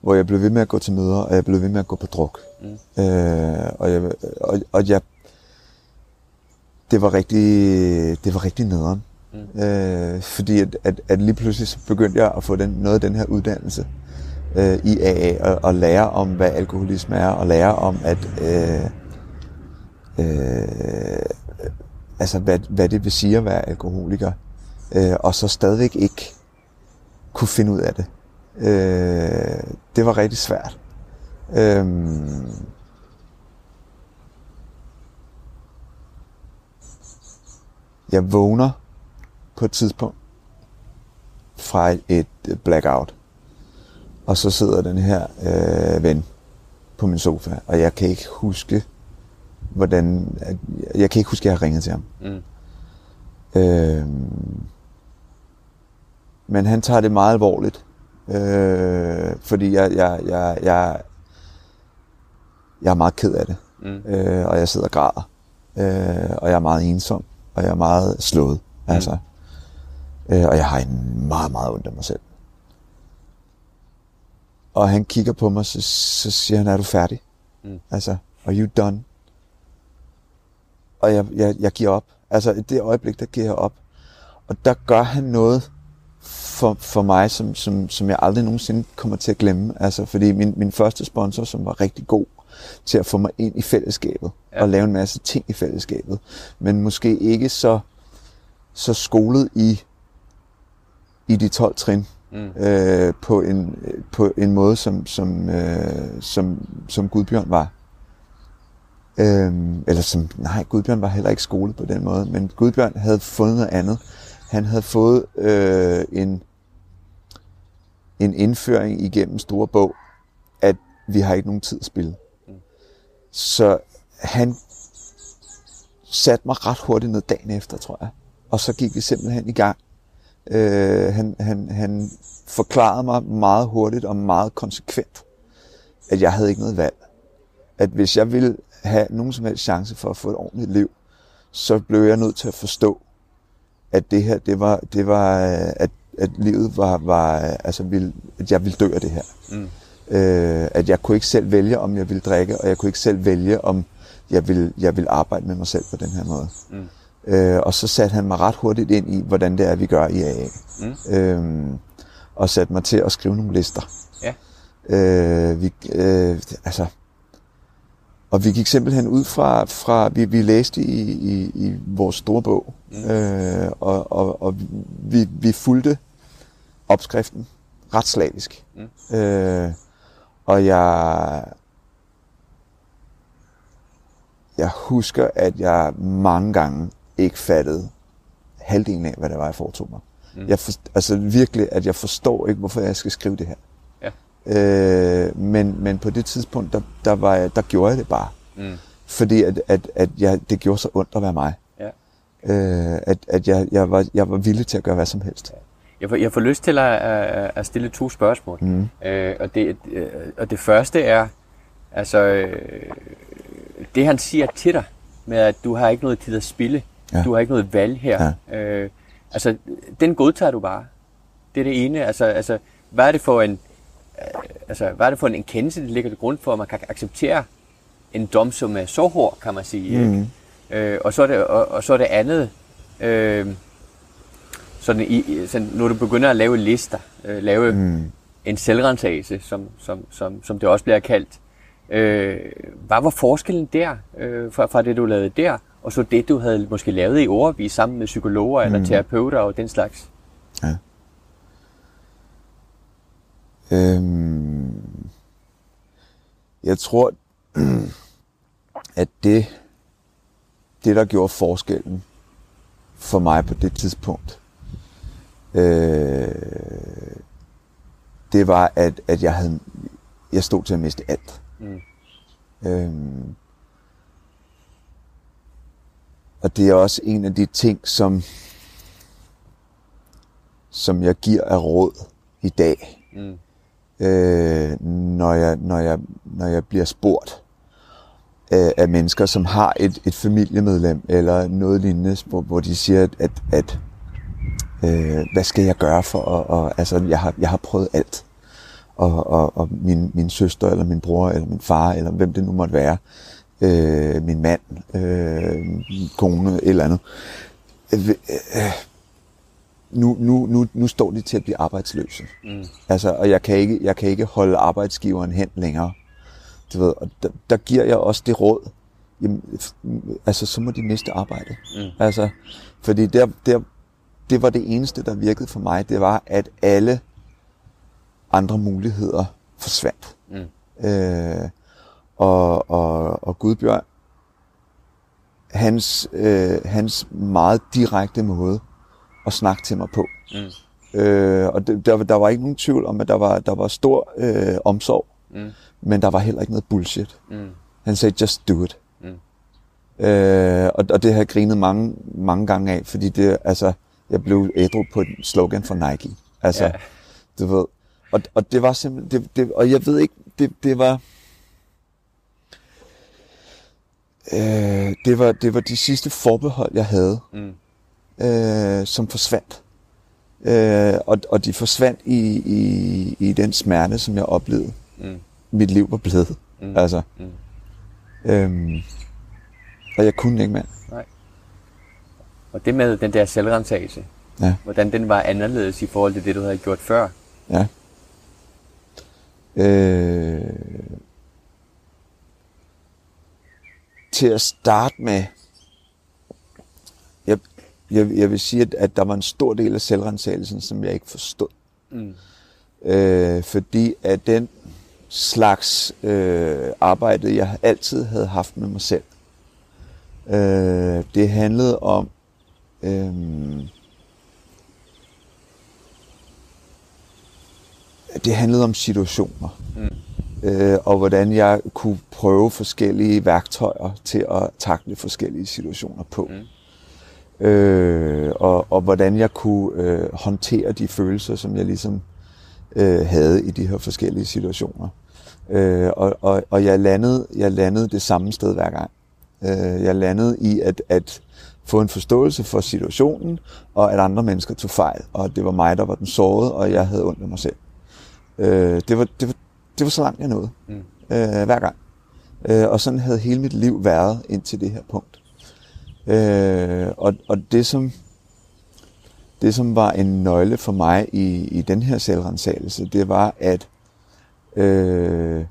hvor jeg blev ved med at gå til møder, og jeg blev ved med at gå på druk, mm. øh, og, jeg, og, og jeg, det var rigtig, det var rigtig nederen, mm. øh, fordi at, at, at lige pludselig så begyndte jeg at få den, noget af den her uddannelse øh, i A A, og, og lære om, hvad alkoholisme er, og lære om, at øh, øh, altså hvad, hvad det vil sige at være alkoholiker, øh, og så stadigvæk ikke kunne finde ud af det. Øh, det var rigtig svært. Øh, jeg vågner på et tidspunkt fra et blackout, og så sidder den her øh, ven på min sofa, og jeg kan ikke huske, hvordan, jeg kan ikke huske, at jeg har ringet til ham. Mm. Øh, Men han tager det meget alvorligt. Øh, fordi jeg, jeg, jeg, jeg, jeg er meget ked af det. Mm. Øh, og jeg sidder og græder. Øh, og jeg er meget ensom. Og jeg er meget slået. Mm. Altså. Øh, og jeg har en meget, meget ondt af mig selv. Og han kigger på mig, så, så siger han, er du færdig? Mm. Altså, are you done? Og jeg, jeg, jeg giver op. Altså, i det øjeblik, der giver jeg op. Og der gør han noget for, for mig, som, som, som jeg aldrig nogensinde kommer til at glemme. Altså, fordi min, min første sponsor, som var rigtig god til at få mig ind i fællesskabet, ja, og lave en masse ting i fællesskabet, men måske ikke så, så skolet i, i de tolv trin. Mm. Øh, på, en, på en måde, som, som, øh, som, som Gudbjørn var. Øhm, eller som, nej, Gudbjørn var heller ikke skolet på den måde, men Gudbjørn havde fundet noget andet. Han havde fået øh, en, en indføring igennem store bog, at vi har ikke nogen tid at spille. Mm. Så han satte mig ret hurtigt ned dagen efter, tror jeg. Og så gik vi simpelthen i gang. Øh, han, han, han forklarede mig meget hurtigt og meget konsekvent, at jeg havde ikke noget valg. At hvis jeg ville have nogen som helst chance for at få et ordentligt liv, så blev jeg nødt til at forstå, at det her, det var, det var at, at livet var, var altså ville, at jeg ville dø af det her. Mm. Øh, at jeg kunne ikke selv vælge, om jeg ville drikke, og jeg kunne ikke selv vælge, om jeg ville, jeg ville arbejde med mig selv på den her måde. Mm. Øh, og så satte han mig ret hurtigt ind i, hvordan det er, vi gør i A A. Mm. Øhm, og satte mig til at skrive nogle lister. Ja. Øh, vi, øh, altså, og vi gik simpelthen ud fra, fra vi, vi læste i, i, i vores store bog, mm. øh, og, og, og vi, vi fulgte opskriften ret slavisk. Mm. Øh, og jeg... Jeg husker, at jeg mange gange ikke fattede halvdelen af, hvad det var, jeg foretog mig. Mm. Jeg for, altså virkelig, at jeg forstår ikke, hvorfor jeg skal skrive det her. Ja. Øh, men, men på det tidspunkt, der, der, var jeg, der gjorde jeg det bare. Mm. Fordi at, at, at jeg, det gjorde så ondt at være mig. Ja. Øh, at at jeg, jeg, var, jeg var villig til at gøre hvad som helst. Ja. Jeg får, jeg får lyst til at, at, at stille to spørgsmål. Mm. Øh, og, det, og det første er, altså... Øh, det han siger til dig, med at du har ikke noget tid at spille, ja, du har ikke noget valg her, ja, øh, altså den godtager du bare. Det er det ene. Altså, altså hvad er det for en, altså hvad er det for en kendelse, det ligger til grund for, at man kan acceptere en dom, som er så hård, kan man sige. Mm. Øh, og så er det, og, og så er det andet. Øh, sådan i, sådan, når du begynder at lave lister, øh, lave mm. en selvrensagelse, som, som, som, som det også bliver kaldt. Øh, hvad var forskellen der øh, fra, fra det du lavede der og så det du havde måske lavet i årevis sammen med psykologer mm. eller terapeuter og den slags? Ja. Øhm, jeg tror at det det der gjorde forskellen for mig på det tidspunkt, øh, det var at at jeg havde jeg stod til at miste alt. Mm. Øhm, og det er også en af de ting, som som jeg giver af råd i dag, mm. øh, når jeg når jeg når jeg bliver spurgt øh, af mennesker, som har et et familiemedlem eller noget lignende, hvor, hvor de siger at at, at øh, hvad skal jeg gøre for at, og altså jeg har jeg har prøvet alt. Og, og, og min, min søster, eller min bror, eller min far, eller hvem det nu måtte være, øh, min mand, øh, min kone, et eller andet. Øh, øh, nu, nu, nu, nu står de til at blive arbejdsløse. Mm. Altså, og jeg kan, ikke, jeg kan ikke holde arbejdsgiveren hen længere. Du ved, og der, der giver jeg også det råd, jamen, altså så må de miste arbejdet. Mm. Altså, fordi der, der, det var det eneste, der virkede for mig, det var, at alle andre muligheder forsvandt. Mm. Øh, og, og, og Gudbjørn, hans, øh, hans meget direkte måde at snakke til mig på. Mm. Øh, og det, der, der var ikke nogen tvivl om, at der var, der var stor øh, omsorg, mm. men der var heller ikke noget bullshit. Mm. Han sagde, just do it. Mm. Øh, og, og det har jeg grinet mange, mange gange af, fordi det, altså, jeg blev ædru på et slogan fra Nike. Altså, ja. Du ved. Og, og det var simpelthen... Det, det, og jeg ved ikke, det, det var... Øh, det, var, det var de sidste forbehold, jeg havde, mm. øh, som forsvandt. Øh, og, og de forsvandt i, i, i den smerte, som jeg oplevede. Mm. Mit liv var blevet. Mm. Altså. Mm. Øhm, og jeg kunne ikke mere. Nej. Og det med den der selvransagelse, ja. Hvordan den var anderledes i forhold til det, du havde gjort før. Ja. Øh... Til at starte med, jeg, jeg, jeg vil sige, at, at der var en stor del af selvransagelsen, som jeg ikke forstod. Mm. Øh, fordi at den slags øh, arbejde, jeg altid havde haft med mig selv, øh, det handlede om øh, det handlede om situationer. Mm. Og hvordan jeg kunne prøve forskellige værktøjer til at takle forskellige situationer på. Mm. Øh, og, og hvordan jeg kunne øh, håndtere de følelser, som jeg ligesom øh, havde i de her forskellige situationer. Øh, og og, og jeg, landede, jeg landede det samme sted hver gang. Øh, jeg landede i at, at få en forståelse for situationen, og at andre mennesker tog fejl, og det var mig, der var den sårede, og jeg havde ondt af mig selv. Øh, det var... Det var Det var så langt, jeg nåede. Mm. Øh, hver gang. Øh, og sådan havde hele mit liv været indtil det her punkt. Øh, og og det, som, det, som var en nøgle for mig i, i den her selvransagelse, det var at øh,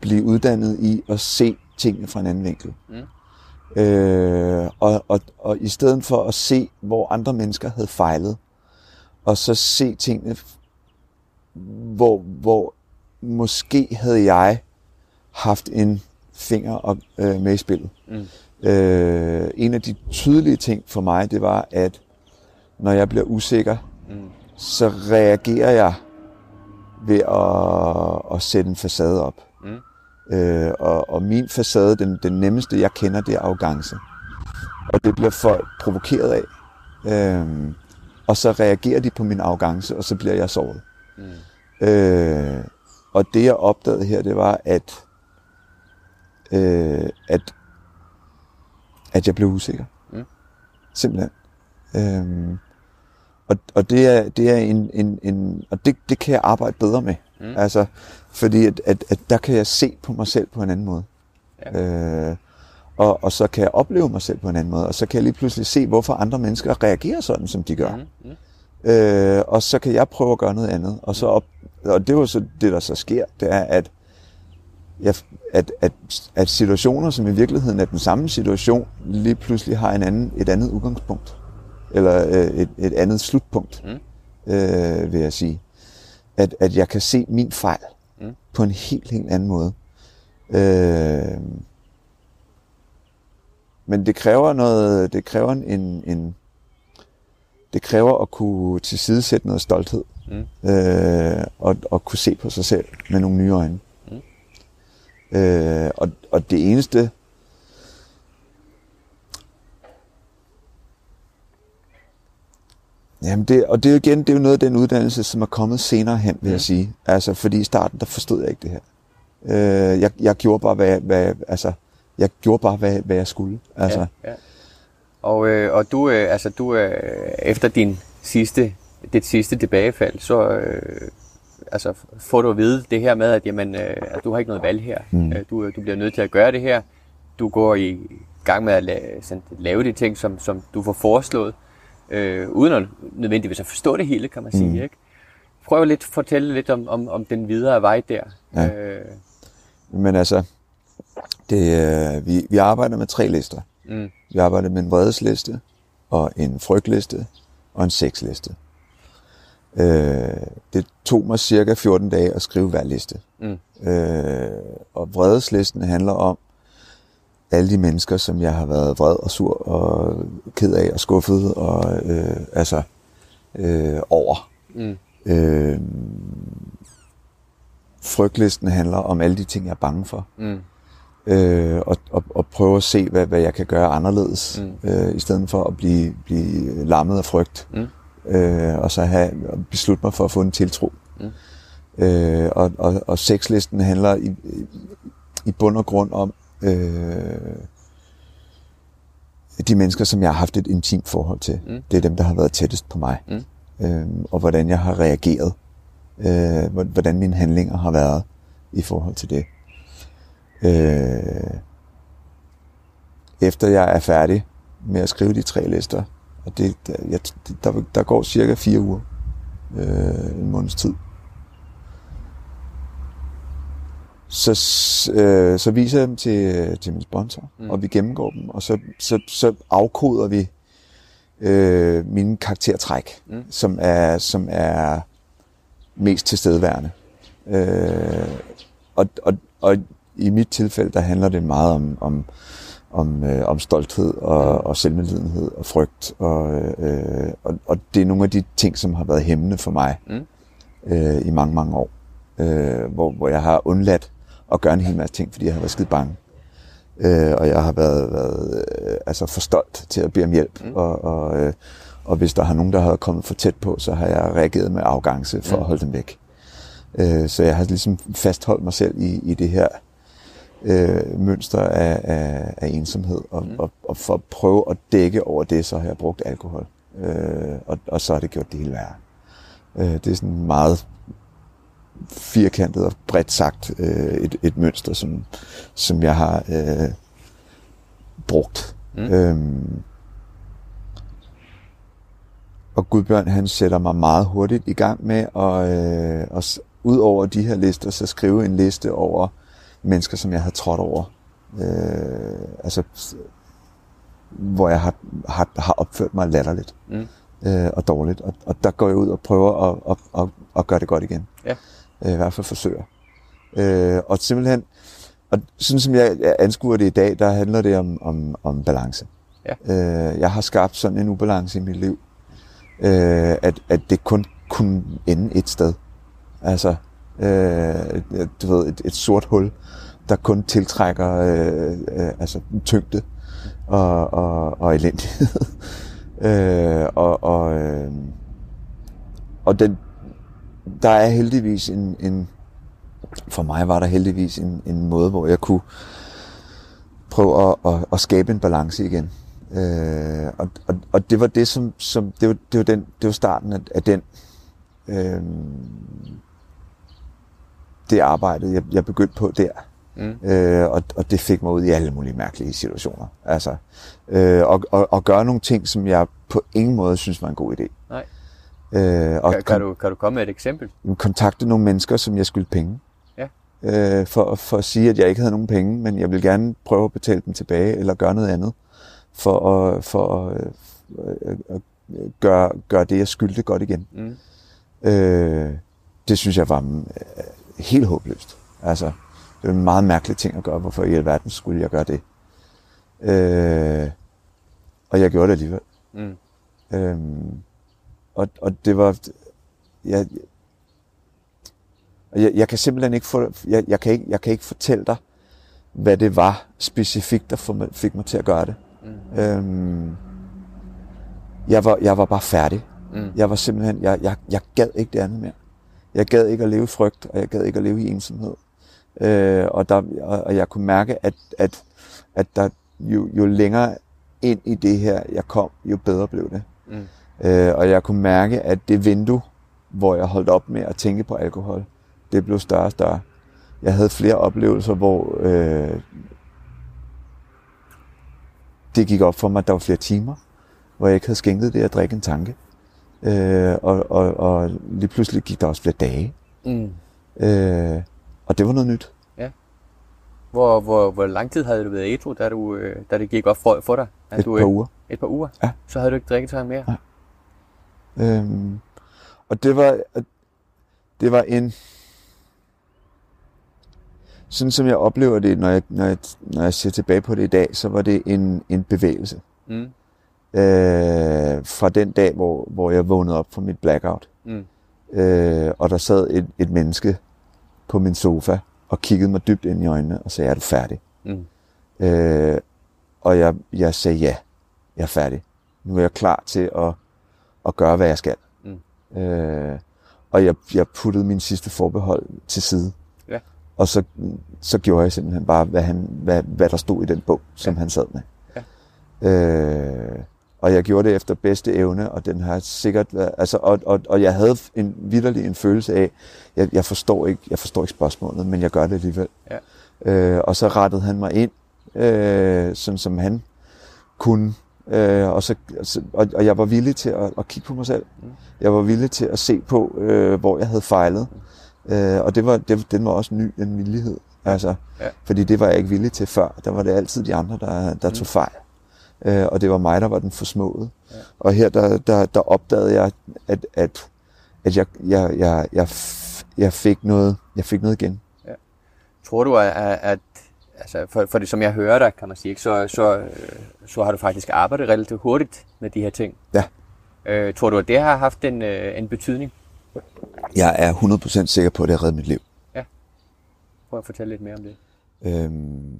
blive uddannet i at se tingene fra en anden vinkel. Mm. Øh, og, og, og i stedet for at se, hvor andre mennesker havde fejlet, og så se tingene Hvor, hvor måske havde jeg haft en finger op, øh, med i spillet. Mm. Øh, en af de tydelige ting for mig, det var, at når jeg bliver usikker, mm. så reagerer jeg ved at, at sætte en facade op. Mm. Øh, og, og min facade, den, den nemmeste jeg kender, det er arrogance. Og det bliver folk provokeret af. Øh, og så reagerer de på min arrogance, og så bliver jeg såret. Mm. Øh, og det jeg opdagede her, det var at øh, at at jeg blev usikker, mm. simpelthen. Øh, og og det er det er en en en og det det kan jeg arbejde bedre med, mm. altså fordi at, at at der kan jeg se på mig selv på en anden måde, ja. øh, og og så kan jeg opleve mig selv på en anden måde, og så kan jeg lige pludselig se, hvorfor andre mennesker reagerer sådan, som de gør. Mm. Mm. Øh, og så kan jeg prøve at gøre noget andet, og så op, og det var så det, der så sker, det er at, jeg, at at at situationer, som i virkeligheden er den samme situation, lige pludselig har en anden et andet udgangspunkt eller øh, et et andet slutpunkt, mm. øh, vil jeg sige, at at jeg kan se min fejl mm. på en helt helt anden måde. Øh, men det kræver noget, det kræver en en Det kræver at kunne tilsidesætte noget stolthed, mm. øh, og, og kunne se på sig selv med nogle nye øjne. Mm. Øh, og, og det eneste... Jamen det, og det er jo igen, det er jo noget af den uddannelse, som er kommet senere hen, vil mm. jeg sige. Altså, fordi i starten, der forstod jeg ikke det her. Øh, jeg, jeg gjorde bare, hvad, hvad, altså, jeg, gjorde bare, hvad, hvad jeg skulle. Altså. Ja, ja. Og, øh, og du, øh, altså du øh, efter din sidste, dit sidste tilbagefald, så øh, altså får du at vide det her med, at jamen, øh, du har ikke noget valg her. Mm. Du, du bliver nødt til at gøre det her. Du går i gang med at la- sådan, lave de ting, som, som du får foreslået, øh, uden at nødvendigvis at forstå det hele, kan man sige. Mm. Ikke? Prøv lidt at fortælle lidt om, om, om den videre vej der. Ja. Øh. Men altså, det, øh, vi, vi arbejder med tre lister. Mm. Vi arbejder med en vredesliste, og en frygtliste, og en sexliste. Øh, det tog mig cirka fjorten dage at skrive hver liste. Mm. Øh, og vredeslisten handler om alle de mennesker, som jeg har været vred og sur og ked af og skuffet og øh, altså øh, over. Mm. Øh, frygtlisten handler om alle de ting, jeg er bange for. Mm. Øh, og, og, og prøve at se, hvad, hvad jeg kan gøre anderledes, mm. øh, i stedet for at blive, blive lammet af frygt, mm. øh, og så have, beslutte mig for at få en tiltro. Mm. Øh, og, og, og sexlisten handler i, i bund og grund om øh, de mennesker, som jeg har haft et intimt forhold til. Mm. Det er dem, der har været tættest på mig. Mm. Øh, og hvordan jeg har reageret. Øh, hvordan mine handlinger har været i forhold til det. Øh, efter jeg er færdig med at skrive de tre lister, og det, der, jeg, der, der går cirka fire uger, øh, en måneds tid, så, øh, så viser jeg dem til, til min sponsor, mm. og vi gennemgår dem, og så, så, så afkoder vi øh, mine karaktertræk, mm. som er, som er mest tilstedeværende. Øh, og, og, og i mit tilfælde, der handler det meget om, om, om, øh, om stolthed og, og selvmedlidenhed og frygt. Og, øh, og, og det er nogle af de ting, som har været hæmmende for mig mm. øh, i mange, mange år. Øh, hvor, hvor jeg har undladt at gøre en hel masse ting, fordi jeg har været skide bange. Øh, og jeg har været, været øh, altså for stolt til at bede om hjælp. Mm. Og, og, øh, og hvis der har nogen, der har kommet for tæt på, så har jeg reageret med arrogance for mm. at holde dem væk. Øh, så jeg har ligesom fastholdt mig selv i, i det her Øh, mønster af, af, af ensomhed, og, mm. og, og for at prøve at dække over det, så har jeg brugt alkohol, øh, og, og så har det gjort det hele værre. Øh, det er sådan meget firkantet og bredt sagt øh, et, et mønster, som, som jeg har øh, brugt. Mm. Øhm, og Gudbjørn, han sætter mig meget hurtigt i gang med at, øh, at ud over de her lister, så skrive en liste over mennesker, som jeg havde trådt over, øh, altså hvor jeg har, har, har opført mig latterligt mm. øh, og dårligt, og, og der går jeg ud og prøver at, at, at, at gøre det godt igen, ja. øh, i hvert fald forsøger. Øh, og simpelthen, og sådan som jeg, jeg anskuer det i dag, der handler det om, om, om balance. Ja. Øh, jeg har skabt sådan en ubalance i mit liv, øh, at, at det kun kunne ende et sted. Altså Øh, du ved, et, et sort hul, der kun tiltrækker øh, øh, altså tyngde og, og, og elendighed. øh, og og, øh, og den, der er heldigvis en, en, for mig var der heldigvis en, en måde, hvor jeg kunne prøve at, at, at skabe en balance igen. Øh, og, og, og det var det, som, som det, var, det, var den, det var starten af, af den øh, det arbejde, jeg, jeg begyndte på der. Mm. Øh, og, og det fik mig ud i alle mulige mærkelige situationer. Altså, øh, og, og, og gøre nogle ting, som jeg på ingen måde synes var en god idé. Nej. Øh, og kan, kan, du, kan du komme med et eksempel? Kontakte nogle mennesker, som jeg skyldte penge. Ja. Øh, for, for at sige, at jeg ikke havde nogen penge, men jeg ville gerne prøve at betale dem tilbage, eller gøre noget andet, for at, for at, for at gøre, gøre det, jeg skyldte, godt igen. Mm. Øh, det synes jeg var helt håbløst. Altså, det er en meget mærkelig ting at gøre. Hvorfor i alverden skulle jeg gøre det? Øh, og jeg gjorde det alligevel. Mm. Øhm, og, og det var... Jeg, jeg, jeg kan simpelthen ikke, for, jeg, jeg kan ikke... Jeg kan ikke fortælle dig, hvad det var specifikt, der fik mig til at gøre det. Mm. Øhm, jeg, var, jeg var bare færdig. Mm. Jeg var simpelthen... Jeg, jeg, jeg gad ikke det andet mere. Jeg gad ikke at leve i frygt, og jeg gad ikke at leve i ensomhed. Øh, og, der, og, og jeg kunne mærke, at, at, at der, jo, jo længere ind i det her, jeg kom, jo bedre blev det. Mm. Øh, og jeg kunne mærke, at det vindue, hvor jeg holdt op med at tænke på alkohol, det blev større og større. Jeg havde flere oplevelser, hvor øh, det gik op for mig, at der var flere timer, hvor jeg ikke havde skænket det at drikke en tanke. Øh, og, og, og lige pludselig gik der også flere dage. Mm. Øh, og det var noget nyt. Ja. Hvor, hvor, hvor lang tid havde du været ædru, da, du, da det gik op for, for dig? At et du, par uger. Et par uger? Ja. Så havde du ikke drikket mere? Ja. Øhm, og det var, det var en... Sådan som jeg oplever det, når jeg, når jeg, når jeg ser tilbage på det i dag, så var det en, en bevægelse. Mm. Øh, fra den dag, hvor, hvor jeg vågnede op fra mit blackout. Mm. Øh, og der sad et, et menneske på min sofa og kiggede mig dybt ind i øjnene og sagde, er du færdig? Mm. Øh, og jeg, jeg sagde, ja, jeg er færdig. Nu er jeg klar til at, og gøre, hvad jeg skal. Mm. Øh, og jeg, jeg puttede min sidste forbehold til side. Ja. Og så, så gjorde jeg simpelthen bare, hvad, han, hvad, hvad der stod i den bog, som ja. han sad med. Ja. Øh, og jeg gjorde det efter bedste evne, og den har sikkert været, altså, og, og, og jeg havde en vitterlig en følelse af, jeg, jeg, forstår ikke, jeg forstår ikke spørgsmålet, men jeg gør det alligevel. Ja. Øh, og så rettede han mig ind, øh, sådan som han kunne. Øh, og, så, og, og jeg var villig til at, at kigge på mig selv. Jeg var villig til at se på, øh, hvor jeg havde fejlet. Øh, og det var, det, den var også ny, en villighed. Altså, ja. Fordi det var jeg ikke villig til før. Der var det altid de andre, der, der mm. tog fejl. Øh, og det var mig, der var den forsmået. Ja. Og her der, der, der opdagede jeg, at, at, at jeg, jeg, jeg, jeg, jeg, fik noget, jeg fik noget igen. Ja. Tror du, at... at altså for, for det, som jeg hører dig, kan man sige, ikke? Så, så, så har du faktisk arbejdet relativt hurtigt med de her ting. Ja. Øh, tror du, at det har haft en, en betydning? Jeg er hundrede procent sikker på, at det har reddet mit liv. Ja. Prøv at fortælle lidt mere om det. Øhm...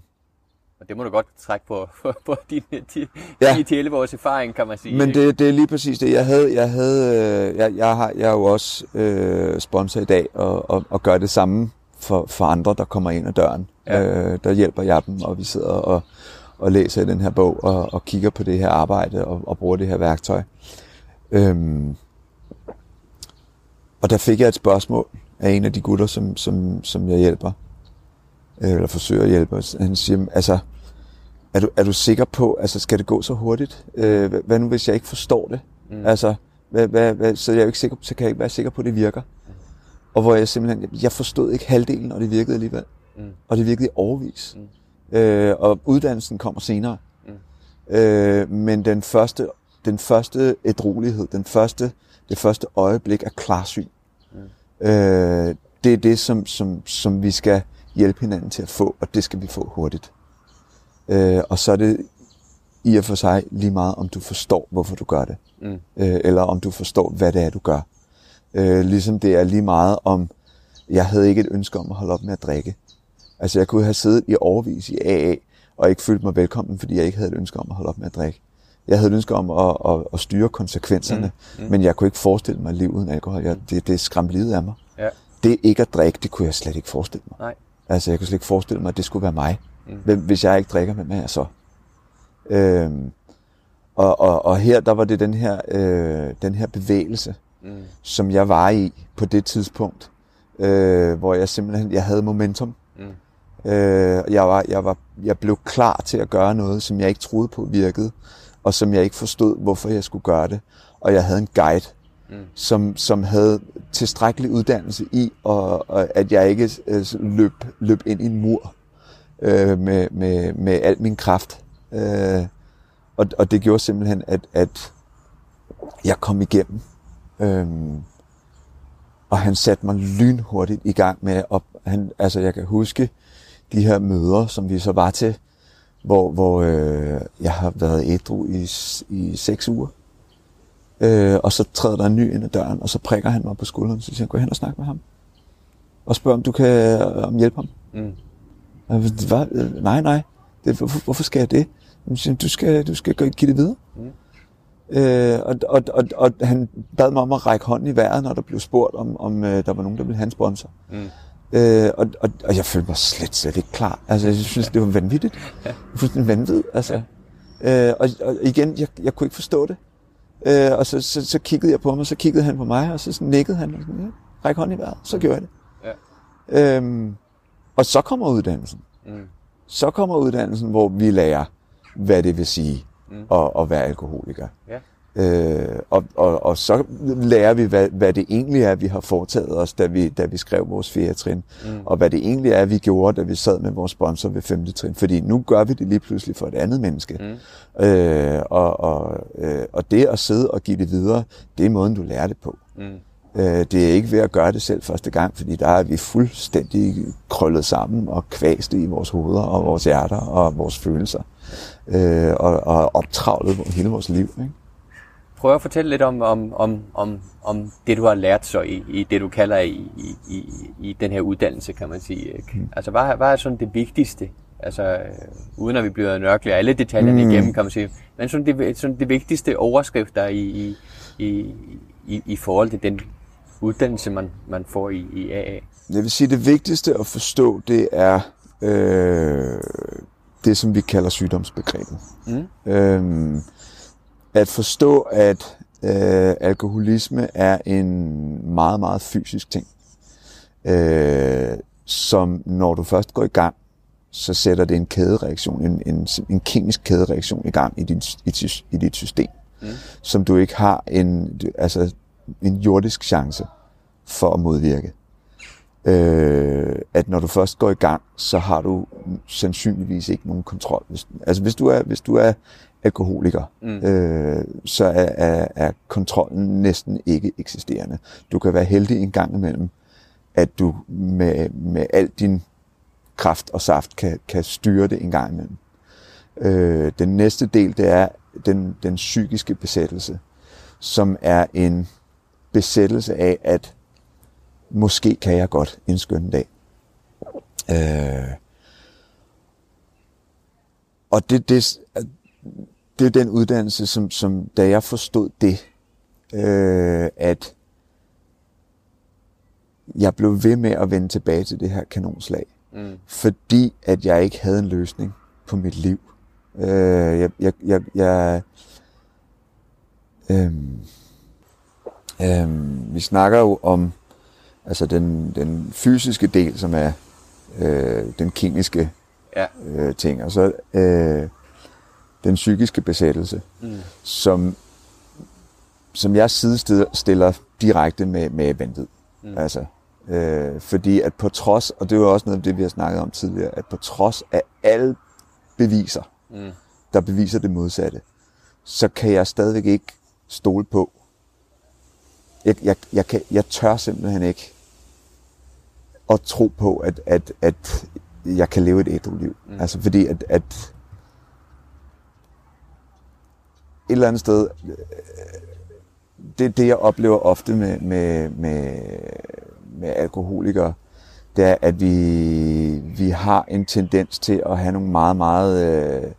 Og det må du godt trække på, på din, din, ja. din hele vores erfaring, kan man sige. Men det, det er lige præcis det. Jeg havde, jeg havde, jeg, jeg har, jeg er jo også øh, sponsor i dag og, og, og gør det samme for, for andre, der kommer ind ad døren. Ja. Øh, der hjælper jeg dem, og vi sidder og, og læser i den her bog, og, og kigger på det her arbejde, og, og bruger det her værktøj. Øhm, og der fik jeg et spørgsmål af en af de gutter, som, som, som jeg hjælper, øh, eller forsøger at hjælpe. Han siger, altså, er du, er du sikker på, altså, skal det gå så hurtigt? Øh, hvad nu, hvis jeg ikke forstår det? Mm. Altså, hvad, hvad, hvad, så, jeg er jo ikke sikker, så kan jeg ikke være sikker på, at det virker. Mm. Og hvor jeg simpelthen, jeg forstod ikke halvdelen, og det virkede alligevel. Mm. Og det virkede overvis. Mm. Øh, og uddannelsen kommer senere. Mm. Øh, men den første, den første ædrolighed, den første, det første øjeblik er klarsyn. Mm. Øh, det er det, som, som, som vi skal hjælpe hinanden til at få, og det skal vi få hurtigt. Øh, og så er det i og for sig lige meget, om du forstår, hvorfor du gør det. Mm. Øh, eller om du forstår, hvad det er, du gør. Øh, ligesom det er lige meget om, jeg havde ikke et ønske om at holde op med at drikke. Altså, jeg kunne have siddet i årevis i A A, og ikke følt mig velkommen, fordi jeg ikke havde et ønske om at holde op med at drikke. Jeg havde et ønske om at, at, at styre konsekvenserne, mm, mm. men jeg kunne ikke forestille mig liv uden alkohol. Jeg, det, det skræmte livet af mig. Ja. Det ikke at drikke, det kunne jeg slet ikke forestille mig. Nej. Altså, jeg kunne slet ikke forestille mig, at det skulle være mig. Mm. Hvis jeg ikke drikker, hvem er jeg så? Øhm, og, og, og her, der var det den her, øh, den her bevægelse, mm. som jeg var i på det tidspunkt, øh, hvor jeg simpelthen jeg havde momentum. Mm. Jeg, var, jeg, var, jeg blev klar til at gøre noget, som jeg ikke troede på virkede, og som jeg ikke forstod, hvorfor jeg skulle gøre det. Og jeg havde en guide, mm. som, som havde tilstrækkelig uddannelse i, og, og at jeg ikke altså, løb, løb ind i en mur øh, med, med, med al min kraft. Øh, og, og det gjorde simpelthen, at, at jeg kom igennem. Øh, og han satte mig lynhurtigt i gang med at... Han, altså, jeg kan huske... de her møder, som vi så var til, hvor, hvor øh, jeg har været ædru i, i seks uger. Øh, og så træder der en ny ind ad døren, og så prikker han mig på skulderen, og så siger han, gå hen og snak med ham. Og spørg, om du kan om hjælpe ham. Mm. Hva? Nej, nej. Det, hvorfor, hvorfor skal jeg det? Han siger, du skal, du skal give det videre. Mm. Øh, og, og, og, og han bad mig om at række hånden i vejret, når der blev spurgt, om, om der var nogen, der ville have en sponsor. Mm. Øh, og, og, og jeg følte mig slet, slet ikke klar. Altså, jeg synes, det var vanvittigt. Det var fuldstændig vanvittigt, altså. Øh, og, og igen, jeg, jeg kunne ikke forstå det. Øh, og så, så, så kiggede jeg på ham, og så kiggede han på mig, og så sådan, nikkede han, og sådan, ja, ræk hånd i vejret. Så gjorde jeg det. Ja. Øhm, og så kommer uddannelsen. Mm. Så kommer uddannelsen, hvor vi lærer, hvad det vil sige mm. at, at være alkoholiker. Ja. Øh, og, og, og så lærer vi, hvad, hvad det egentlig er, vi har foretaget os, da vi, da vi skrev vores fjerde trin, mm. og hvad det egentlig er, vi gjorde, da vi sad med vores sponsor ved femte trin. Fordi nu gør vi det lige pludselig for et andet menneske. Mm. Øh, og, og, øh, og det at sidde og give det videre, det er måden, du lærer det på. Mm. Øh, det er ikke ved at gøre det selv første gang, fordi der er vi fuldstændig krøllet sammen og kvaste i vores hoveder og vores hjerter og vores følelser. Øh, og, og optravlet hele vores liv, ikke? Prøv at fortælle lidt om, om, om, om, om det, du har lært så i, i det, du kalder i, i, i den her uddannelse, kan man sige. Ikke? Altså, hvad, hvad er sådan det vigtigste Altså, øh, uden at vi bliver nørklet alle detaljerne mm. igennem, kan man sige. Men sådan det, sådan det vigtigste overskrifter i, i, i, i, i forhold til den uddannelse, man, man får i, i A A. Jeg vil sige, det vigtigste at forstå, det er øh, det, som vi kalder sygdomsbegrebet. Mm. Øhm, at forstå, at øh, alkoholisme er en meget, meget fysisk ting, øh, som når du først går i gang, så sætter det en kædereaktion, en, en, en kemisk kædereaktion i gang i, din, i, i dit system, mm. som du ikke har en, altså en jordisk chance for at modvirke. Øh, at når du først går i gang, så har du sandsynligvis ikke nogen kontrol. Hvis, altså hvis du er, hvis du er alkoholiker, mm. øh, så er, er, er kontrollen næsten ikke eksisterende. Du kan være heldig en gang imellem, at du med, med al din kraft og saft kan, kan styre det en gang imellem. Øh, den næste del, det er den, den psykiske besættelse, som er en besættelse af, at måske kan jeg godt en skøn dag. Øh, og det, det, det er den uddannelse, som, som da jeg forstod det, øh, at jeg blev ved med at vende tilbage til det her kanonslag. Mm. Fordi at jeg ikke havde en løsning på mit liv. Øh, jeg, jeg, jeg, jeg, øhm, øhm, vi snakker jo om altså den, den fysiske del, som er øh, den kemiske ja. øh, ting, og så øh, den psykiske besættelse, mm. som, som jeg sidestiller direkte med, med vanvid. Mm. Altså, Øh, fordi at på trods, og det er jo også noget af det, vi har snakket om tidligere, at på trods af alle beviser, mm. der beviser det modsatte, så kan jeg stadigvæk ikke stole på. Jeg, jeg, jeg, kan, jeg tør simpelthen ikke at tro på, at, at, at jeg kan leve et ædru-liv. Mm. Altså fordi at, at et eller andet sted, det er det, jeg oplever ofte med, med, med med alkoholikere, det er, at vi, vi har en tendens til at have nogle meget, meget øh,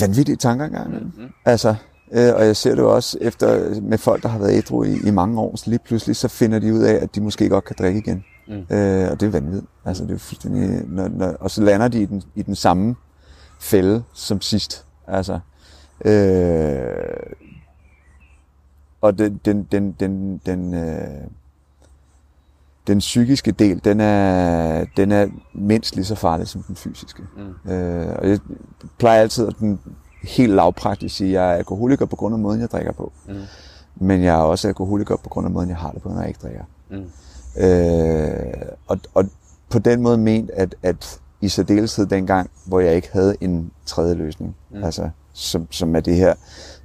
vanvittige tanker engang. Mm-hmm. Altså, øh, og jeg ser det også efter med folk, der har været ædru i, i mange år, så lige pludselig så finder de ud af, at de måske godt kan drikke igen. Mm. Øh, og det er vanvittigt. Altså, det er fuldstændig, når, når, og så lander de i den, i den samme fælde som sidst. Altså, øh, og den, den, den, den, den øh, den psykiske del, den er, den er mindst lige så farlig som den fysiske. Mm. Øh, og jeg plejer altid at den helt lavpraktisk sige, at jeg er alkoholiker på grund af måden, jeg drikker på. Mm. Men jeg er også alkoholiker på grund af måden, jeg har det på, når jeg ikke drikker. Mm. Øh, og, og på den måde ment, at, at i særdeleshed dengang, hvor jeg ikke havde en tredje løsning, mm. altså, som, som er det her,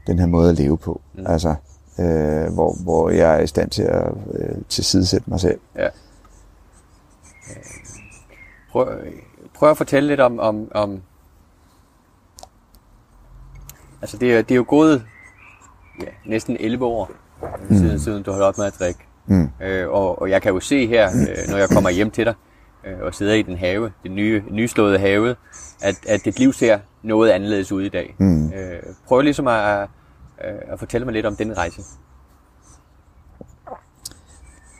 den her måde at leve på. Mm. Altså, Øh, hvor, hvor jeg er i stand til at øh, tilsidesætte mig selv. Ja. Prøv, prøv at fortælle lidt om... om, om altså det er, det er jo gået ja, næsten elleve år mm. siden, siden du holdt op med at drikke. Mm. Øh, og, og jeg kan jo se her, øh, når jeg kommer hjem til dig øh, og sidder i den have, den nye, nyslåede have, at, at dit liv ser noget anderledes ud i dag. Mm. Øh, prøv ligesom at... og fortælle mig lidt om den rejse.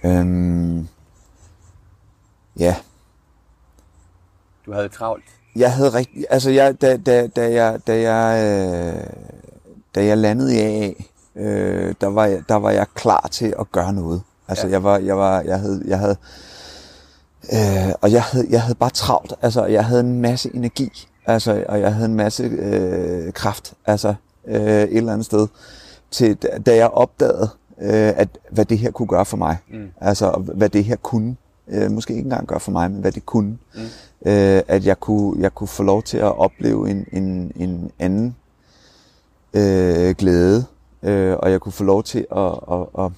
Øhm, ja. Du havde travlt. Jeg havde rigtig, altså jeg, da, da, da jeg, da jeg, øh, da jeg landede i A A, øh, der var, der var jeg klar til at gøre noget. Altså ja. jeg var, jeg var, jeg havde, jeg havde, øh, og jeg havde, jeg havde bare travlt. Altså jeg havde en masse energi, altså og jeg havde en masse øh, kraft, altså. Et eller andet sted, til, da jeg opdagede, at, hvad det her kunne gøre for mig. Mm. Altså, hvad det her kunne. Måske ikke engang gøre for mig, men hvad det kunne. Mm. At jeg kunne, jeg kunne få lov til at opleve en, en, en anden øh, glæde. Og jeg kunne få lov til at... at, at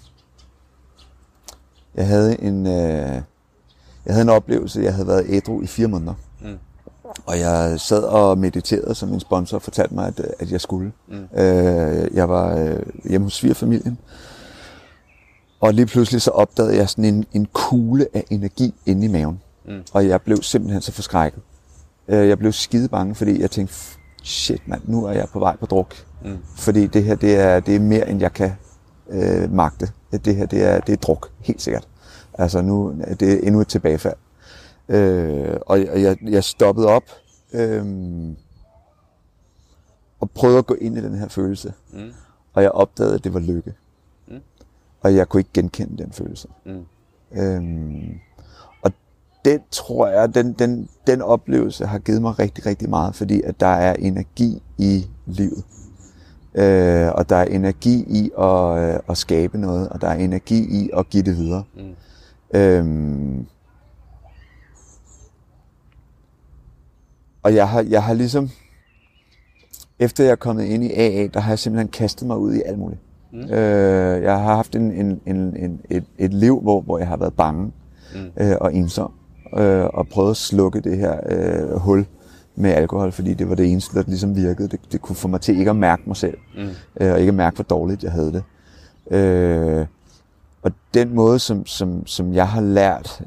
jeg, havde en, øh, jeg havde en oplevelse, jeg havde været ædru i fire måneder. Mm. Og jeg sad og mediterede, som min sponsor fortalte mig, at, at jeg skulle. Mm. Øh, jeg var øh, hjemme hos svigerfamilien. Og lige pludselig så opdagede jeg sådan en, en kugle af energi inde i maven. Mm. Og jeg blev simpelthen så forskrækket. Jeg blev skide bange, fordi jeg tænkte, shit mand, nu er jeg på vej på druk. Mm. Fordi det her, det er, det er mere, end jeg kan øh, magte. Det her, det er, det er druk, helt sikkert. Altså nu, det er endnu et tilbagefald. Øh, og jeg, jeg stoppede op øh, og prøvede at gå ind i den her følelse. Mm. Og jeg opdagede, at det var lykke. Mm. Og jeg kunne ikke genkende den følelse. Mm. Øhm, og den, tror jeg, den, den, den oplevelse har givet mig rigtig, rigtig meget, fordi at der er energi i livet. Øh, og der er energi i at, øh, at skabe noget, og der er energi i at give det videre. Mm. Øhm, og jeg har, jeg har ligesom... Efter jeg er kommet ind i A A, der har jeg simpelthen kastet mig ud i alt muligt. Mm. Øh, jeg har haft en, en, en, en, et, et liv, hvor, hvor jeg har været bange mm. øh, og ensom, øh, og prøvet at slukke det her øh, hul med alkohol, fordi det var det eneste, der ligesom virkede. Det, det kunne få mig til ikke at mærke mig selv, mm. øh, og ikke at mærke, hvor dårligt jeg havde det. Øh, og den måde, som, som, som jeg har lært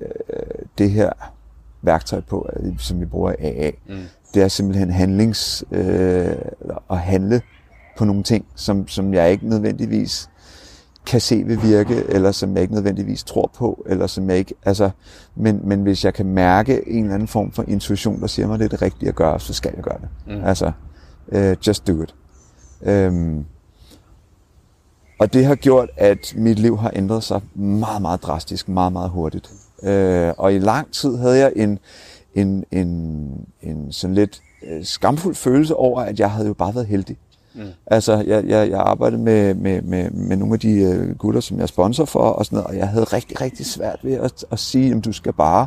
øh, det her værktøj på, som vi bruger i A A, mm. det er simpelthen handlings øh, at handle på nogle ting, som, som jeg ikke nødvendigvis kan se vil virke, eller som jeg ikke nødvendigvis tror på, eller som jeg ikke, altså, men, men hvis jeg kan mærke en eller anden form for intuition, der siger mig, det er det rigtige at gøre, så skal jeg gøre det. Mm. Altså, øh, just do it. Øhm, og det har gjort, at mit liv har ændret sig meget, meget drastisk, meget, meget hurtigt. Øh, og i lang tid havde jeg en En, en, en sådan lidt skamfuld følelse over, at jeg havde jo bare været heldig. Mm. Altså, jeg, jeg, jeg arbejdede med, med, med, med nogle af de gutter, som jeg er sponsor for, og sådan noget, og jeg havde rigtig, rigtig svært ved at, at sige, jamen, du skal bare,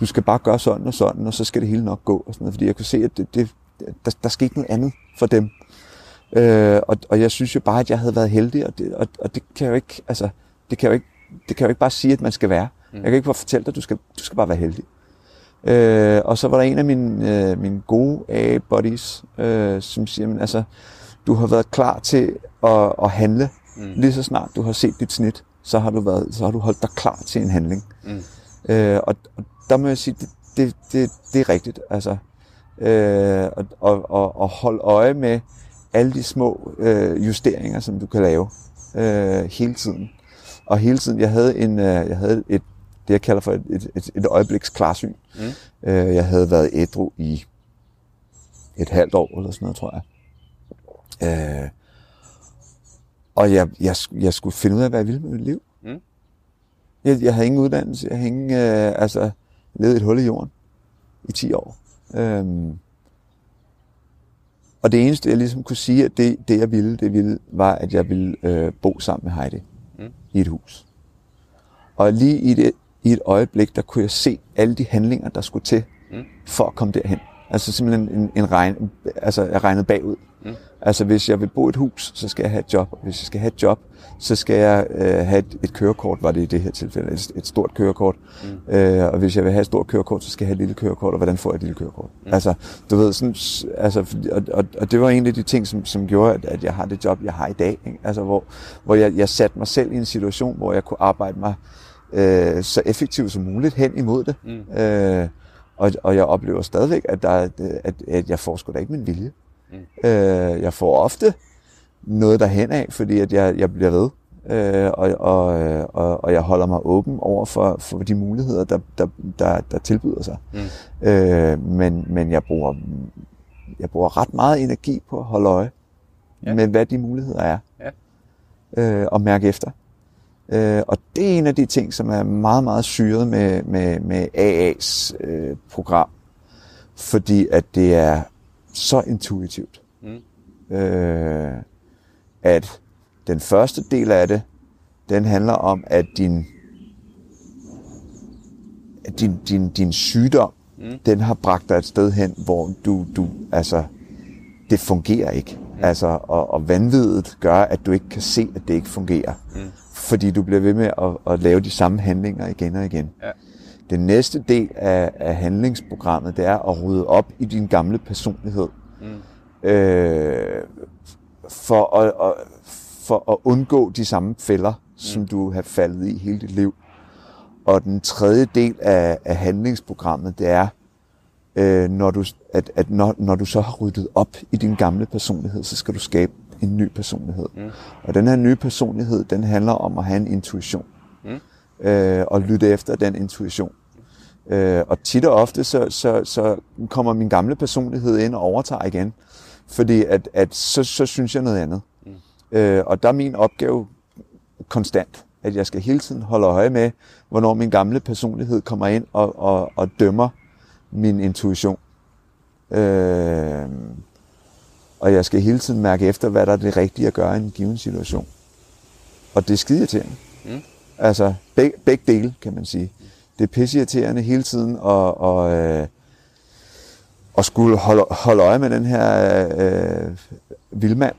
du skal bare gøre sådan og sådan, og så skal det hele nok gå, og sådan noget, fordi jeg kunne se, at det, det, der, der skete noget andet for dem. Øh, og, og jeg synes jo bare, at jeg havde været heldig, og det, og, og det kan jeg jo ikke, altså, det kan jeg jo ikke, det kan jeg jo ikke bare sige, at man skal være. Mm. Jeg kan ikke bare fortælle dig, at du skal, du skal bare være heldig. Øh, og så var der en af mine, øh, mine gode A-buddies, øh, som siger, men altså, du har været klar til at, at handle. Mm. Lige så snart du har set dit snit, så har du, været, så har du holdt dig klar til en handling. Mm. Øh, og, og der må jeg sige, det, det, det, det er rigtigt. Altså, øh, og, og, og, og holde øje med alle de små øh, justeringer, som du kan lave øh, hele tiden. Og hele tiden, jeg havde, en, øh, jeg havde et det jeg kalder for et, et, et, et øjebliks klarsyn. Mm. Øh, jeg havde været ædru i et halvt år, eller sådan noget, tror jeg. Øh, og jeg, jeg, jeg skulle finde ud af, hvad jeg ville med mit liv. Mm. Jeg, jeg havde ingen uddannelse. Jeg havde ingen, øh, altså, levet et hul i jorden i ti år. Øh, og det eneste, jeg ligesom kunne sige, at det, det jeg ville, det ville, var, at jeg ville øh, bo sammen med Heidi mm. i et hus. Og lige i, det, i et øjeblik, der kunne jeg se alle de handlinger, der skulle til, mm. for at komme derhen. Altså simpelthen en, en regn, altså jeg regnede bagud. Mm. Altså hvis jeg vil bo i et hus, så skal jeg have et job. Hvis jeg skal have et job, så skal jeg øh, have et, et kørekort, var det i det her tilfælde. Et, et stort kørekort. Mm. Øh, og hvis jeg vil have et stort kørekort, så skal jeg have et lille kørekort. Og hvordan får jeg et lille kørekort? Mm. Altså, du ved, sådan, altså, og, og, og det var en af de ting, som, som gjorde, at, at jeg har det job, jeg har i dag. Ikke? Altså hvor, hvor jeg, jeg satte mig selv i en situation, hvor jeg kunne arbejde mig Øh, så effektivt som muligt hen imod det. Mm. Øh, og, og jeg oplever stadigvæk, at, der, at, at jeg får sgu da ikke min vilje. Mm. Øh, jeg får ofte noget derhen af, fordi at jeg, jeg bliver ved, øh, og, og, og, og jeg holder mig åben over for, for de muligheder, der, der, der, der tilbyder sig. Mm. Øh, men men jeg, bruger, jeg bruger ret meget energi på at holde øje ja. med, hvad de muligheder er, ja. øh, og mærke efter. Uh, og det er en af de ting, som er meget, meget syret med, med, med A A's uh, program, fordi at det er så intuitivt, mm. uh, at den første del af det, den handler om, at din, at din, din, din sygdom, mm. den har bragt dig et sted hen, hvor du, du altså, det fungerer ikke. Mm. Altså, og, og vanvittigt gør, at du ikke kan se, at det ikke fungerer. Mm. Fordi du bliver ved med at, at lave de samme handlinger igen og igen. Ja. Den næste del af, af handlingsprogrammet, det er at rydde op i din gamle personlighed. Mm. Øh, for, at, at, for at undgå de samme fælder, mm. som du har faldet i hele dit liv. Og den tredje del af, af handlingsprogrammet, det er øh, når du, at, at når, når du så har ryddet op i din gamle personlighed, så skal du skabe en ny personlighed. Mm. Og den her nye personlighed, den handler om at have en intuition. Mm. Øh, og lytte efter den intuition. Øh, og tit og ofte, så, så, så kommer min gamle personlighed ind og overtager igen. Fordi at, at så, så synes jeg noget andet. Mm. Øh, og der er min opgave konstant, at jeg skal hele tiden holde øje med, hvornår min gamle personlighed kommer ind og, og, og dømmer min intuition. Øh, og jeg skal hele tiden mærke efter, hvad der er det rigtige at gøre i en given situation. Og det er skideirriterende. Mm. Altså beg, begge dele, kan man sige. Det er pisseirriterende hele tiden og, og, øh, og skulle holde, holde øje med den her øh, vildmand,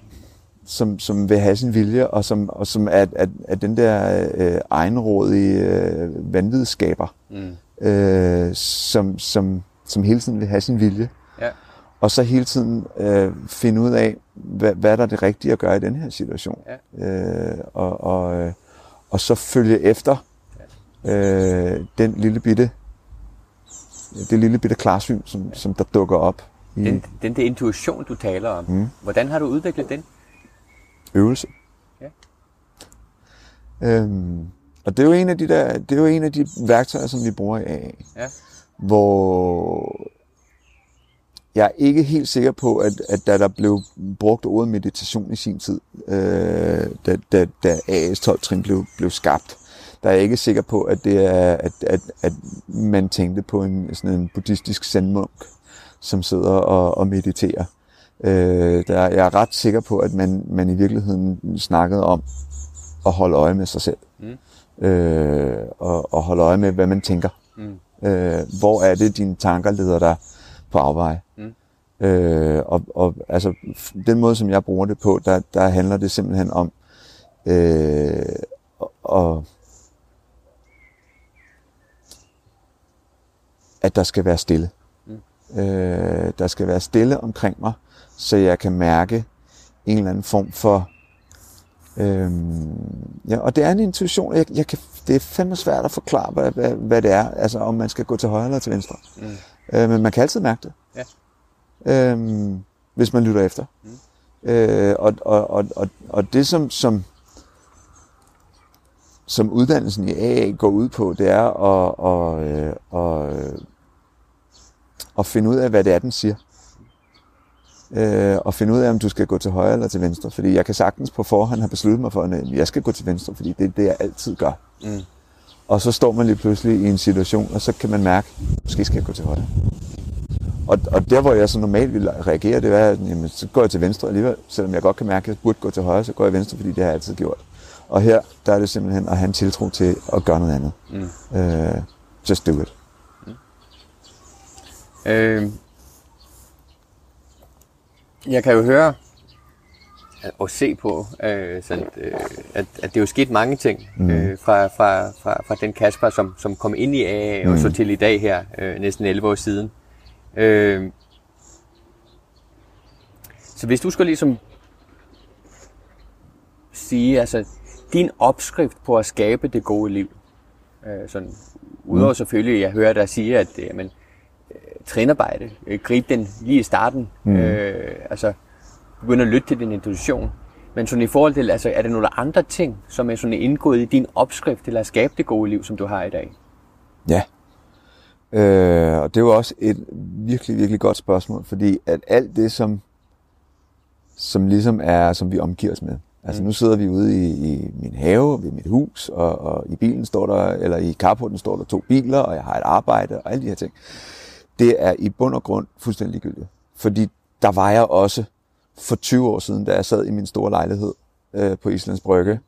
som, som vil have sin vilje, og som, og som er, er, er den der øh, egenrådige øh, vanvidsskaber, mm. øh, som, som, som hele tiden vil have sin vilje. Ja. Og så hele tiden øh, finde ud af, hvad, hvad der er det rigtige at gøre i den her situation. Ja. Øh, og, og, og så følge efter øh, den lille bitte, det lille bitte klarsyn, som, ja. som der dukker op. I... Den, den der intuition, du taler om, mm. hvordan har du udviklet den? Øvelse. Ja. Øhm, og det er jo en af de der, det er jo en af de værktøjer, som vi bruger i A A, ja. Hvor jeg er ikke helt sikker på, at, at da der blev brugt ordet meditation i sin tid, øh, da, da, da A A's tolv trin blev, blev skabt, der er jeg ikke sikker på, at det er, at, at, at man tænkte på en sådan en buddhistisk zenmunk, som sidder og, og mediterer. Øh, der, jeg er ret sikker på, at man, man i virkeligheden snakkede om at holde øje med sig selv. Mm. Øh, og, og holde øje med, hvad man tænker. Mm. Øh, hvor er det, dine tanker leder dig på afveje? Mm. Øh, og, og altså, den måde, som jeg bruger det på, der, der handler det simpelthen om øh, og, at der skal være stille. Mm. Øh, der skal være stille omkring mig, så jeg kan mærke en eller anden form for... Øhm, ja, og det er en intuition. Jeg, jeg kan, det er fandme svært at forklare, hvad, hvad, hvad det er. Altså, om man skal gå til højre eller til venstre. Mm. Øh, men man kan altid mærke det. Ja. Øhm, hvis man lytter efter. Mm. Øh, og, og, og, og, og det, som, som, som uddannelsen i A A går ud på, det er at, og, øh, og, øh, at finde ud af, hvad det er, den siger. Øh, og finde ud af, om du skal gå til højre eller til venstre. Fordi jeg kan sagtens på forhånd have besluttet mig for, at jeg skal gå til venstre, fordi det er det, jeg altid gør. Mm. Og så står man lige pludselig i en situation, og så kan man mærke, måske skal jeg gå til højre. Og, og der, hvor jeg så normalt vil reagere, det er, at jamen, så går jeg til venstre alligevel. Selvom jeg godt kan mærke, at jeg burde gå til højre, så går jeg venstre, fordi det har jeg altid gjort. Og her, der er det simpelthen at have en tiltro til at gøre noget andet. Mm. Øh, just do it. Mm. Øh... Jeg kan jo høre og se på, øh, sådan, øh, at, at det er jo sket mange ting øh, fra, fra, fra, fra den Kasper, som, som kom ind i A A og så til i dag her, øh, næsten elleve år siden. Øh, så hvis du skulle ligesom sige, altså din opskrift på at skabe det gode liv, øh, sådan, udover selvfølgelig, jeg hører dig sige, at øh, men, trænarbejde, gribe den lige i starten, mm. øh, altså begynde at lytte til din intuition. Men sådan i forhold til, altså er der nogle andre ting, som er sådan indgået i din opskrift til at skabe det gode liv, som du har i dag? Ja, øh, og det er jo også et virkelig, virkelig godt spørgsmål, fordi at alt det, som, som ligesom er, som vi omgiver os med. Altså mm. nu sidder vi ude i, i min have, ved mit hus, og, og i bilen står der, eller i carporten står der to biler, og jeg har et arbejde, og alle de her ting. Det er i bund og grund fuldstændig ligegyldigt. Fordi der var jeg også for tyve år siden, da jeg sad i min store lejlighed øh, på Islands Brygge,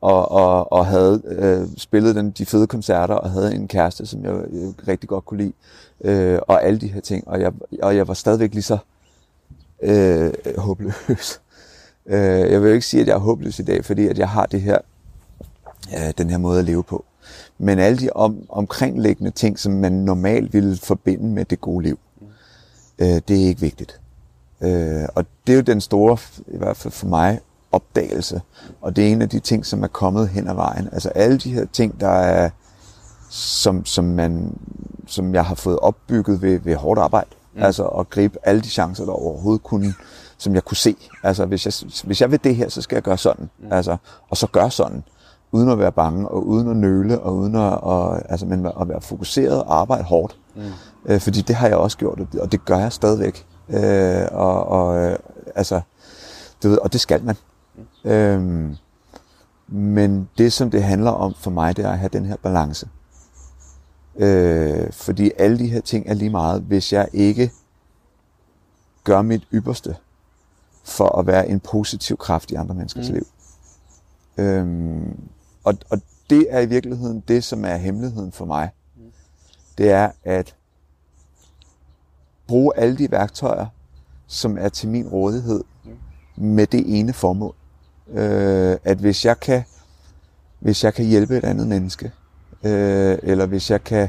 og, og, og havde øh, spillet den, de fede koncerter, og havde en kæreste, som jeg øh, rigtig godt kunne lide, øh, og alle de her ting. Og jeg, og jeg var stadigvæk lige så øh, håbløs. øh, jeg vil jo ikke sige, at jeg er håbløs i dag, fordi at jeg har det her, øh, den her måde at leve på. Men alle de om, omkringliggende ting, som man normalt ville forbinde med det gode liv, øh, det er ikke vigtigt. Øh, og det er jo den store, i hvert fald for mig, opdagelse. Og det er en af de ting, som er kommet hen ad vejen. Altså alle de her ting, der er som, som, man, som jeg har fået opbygget ved, ved hårdt arbejde. Mm. Altså at gribe alle de chancer, der overhovedet kunne, som jeg kunne se. Altså hvis jeg, hvis jeg vil det her, så skal jeg gøre sådan. Mm. Altså, og så gøre sådan. Uden at være bange, og uden at nøle, og uden at, og, altså, men at være fokuseret og arbejde hårdt. Mm. Øh, fordi det har jeg også gjort, og det gør jeg stadigvæk. Øh, og, og, altså, du ved, og det skal man. Mm. Øhm, men det, som det handler om for mig, det er at have den her balance. Øh, fordi alle de her ting er lige meget, hvis jeg ikke gør mit ypperste for at være en positiv kraft i andre menneskers mm. liv. Øhm, og, og det er i virkeligheden det, som er hemmeligheden for mig. Det er at bruge alle de værktøjer, som er til min rådighed, med det ene formål. Øh, at hvis jeg kan, hvis jeg kan hjælpe et andet menneske, øh, eller hvis jeg kan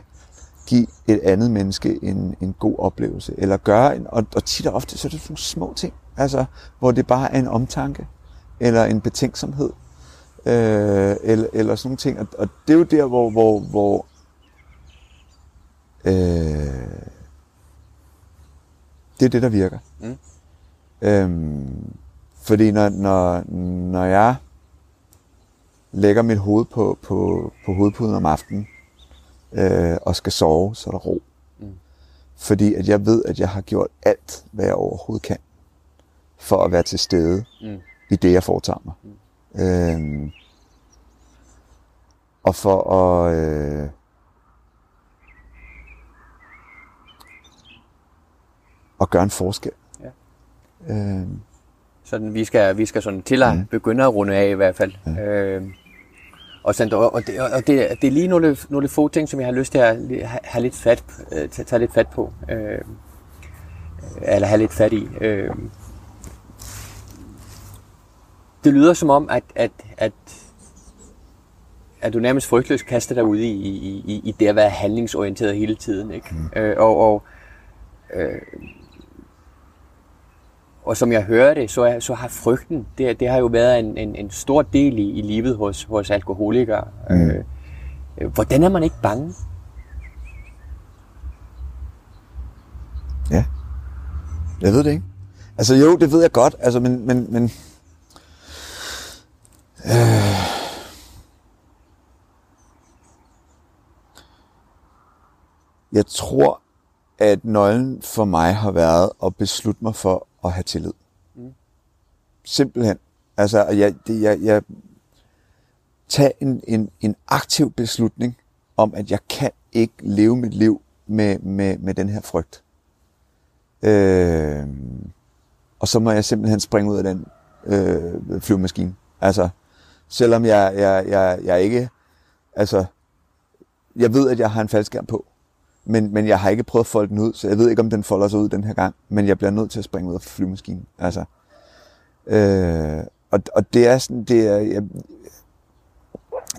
give et andet menneske en, en god oplevelse, eller gøre en, og, og tit og ofte, så er det nogle små ting, altså, hvor det bare er en omtanke, eller en betænksomhed, Øh, eller, eller sådan nogle ting, og, og det er jo der, hvor, hvor, hvor øh, det er det, der virker. Mm. Øhm, fordi når, når, når jeg lægger mit hoved på, på, på hovedpuden om aftenen, øh, og skal sove, så er der ro. Mm. Fordi at jeg ved, at jeg har gjort alt, hvad jeg overhovedet kan, for at være til stede mm. i det, jeg foretager mig. Mm. Øhm, og for at øh, at gøre en forskel. Ja. Øhm. Sådan vi skal vi skal sådan til at mm. begynde at runde af i hvert fald. Ja. Øhm, og, sådan, og, det, og det, det er lige nogle nogle få ting, som jeg har lyst til at have, have lidt fat tage lidt fat på øh, eller have lidt fat i. Øh. Det lyder som om, at, at, at, at du nærmest frygtløst kaster dig ud i, i, i, i det at være handlingsorienteret hele tiden. Ikke? Mm. Øh, og, og, øh, og som jeg hører det, så, er, så har frygten, det, det har jo været en, en, en stor del i, i livet hos, hos alkoholikere. Mm. Øh, hvordan er man ikke bange? Ja, jeg ved det ikke. Altså jo, det ved jeg godt, altså, men... men, men... Øh. Jeg tror, at nøglen for mig har været at beslutte mig for at have tillid. Mm. Simpelthen. Altså, jeg, det, jeg, jeg tager en, en, en aktiv beslutning om, at jeg kan ikke leve mit liv med, med, med den her frygt. Øh. Og så må jeg simpelthen springe ud af den øh, flyvemaskine. Altså, selvom jeg, jeg, jeg, jeg ikke, altså, jeg ved, at jeg har en faldskærm på, men, men jeg har ikke prøvet at folde den ud, så jeg ved ikke, om den folder sig ud den her gang, men jeg bliver nødt til at springe ud af flymaskinen, altså. Øh, og, og det er sådan, det er, jeg,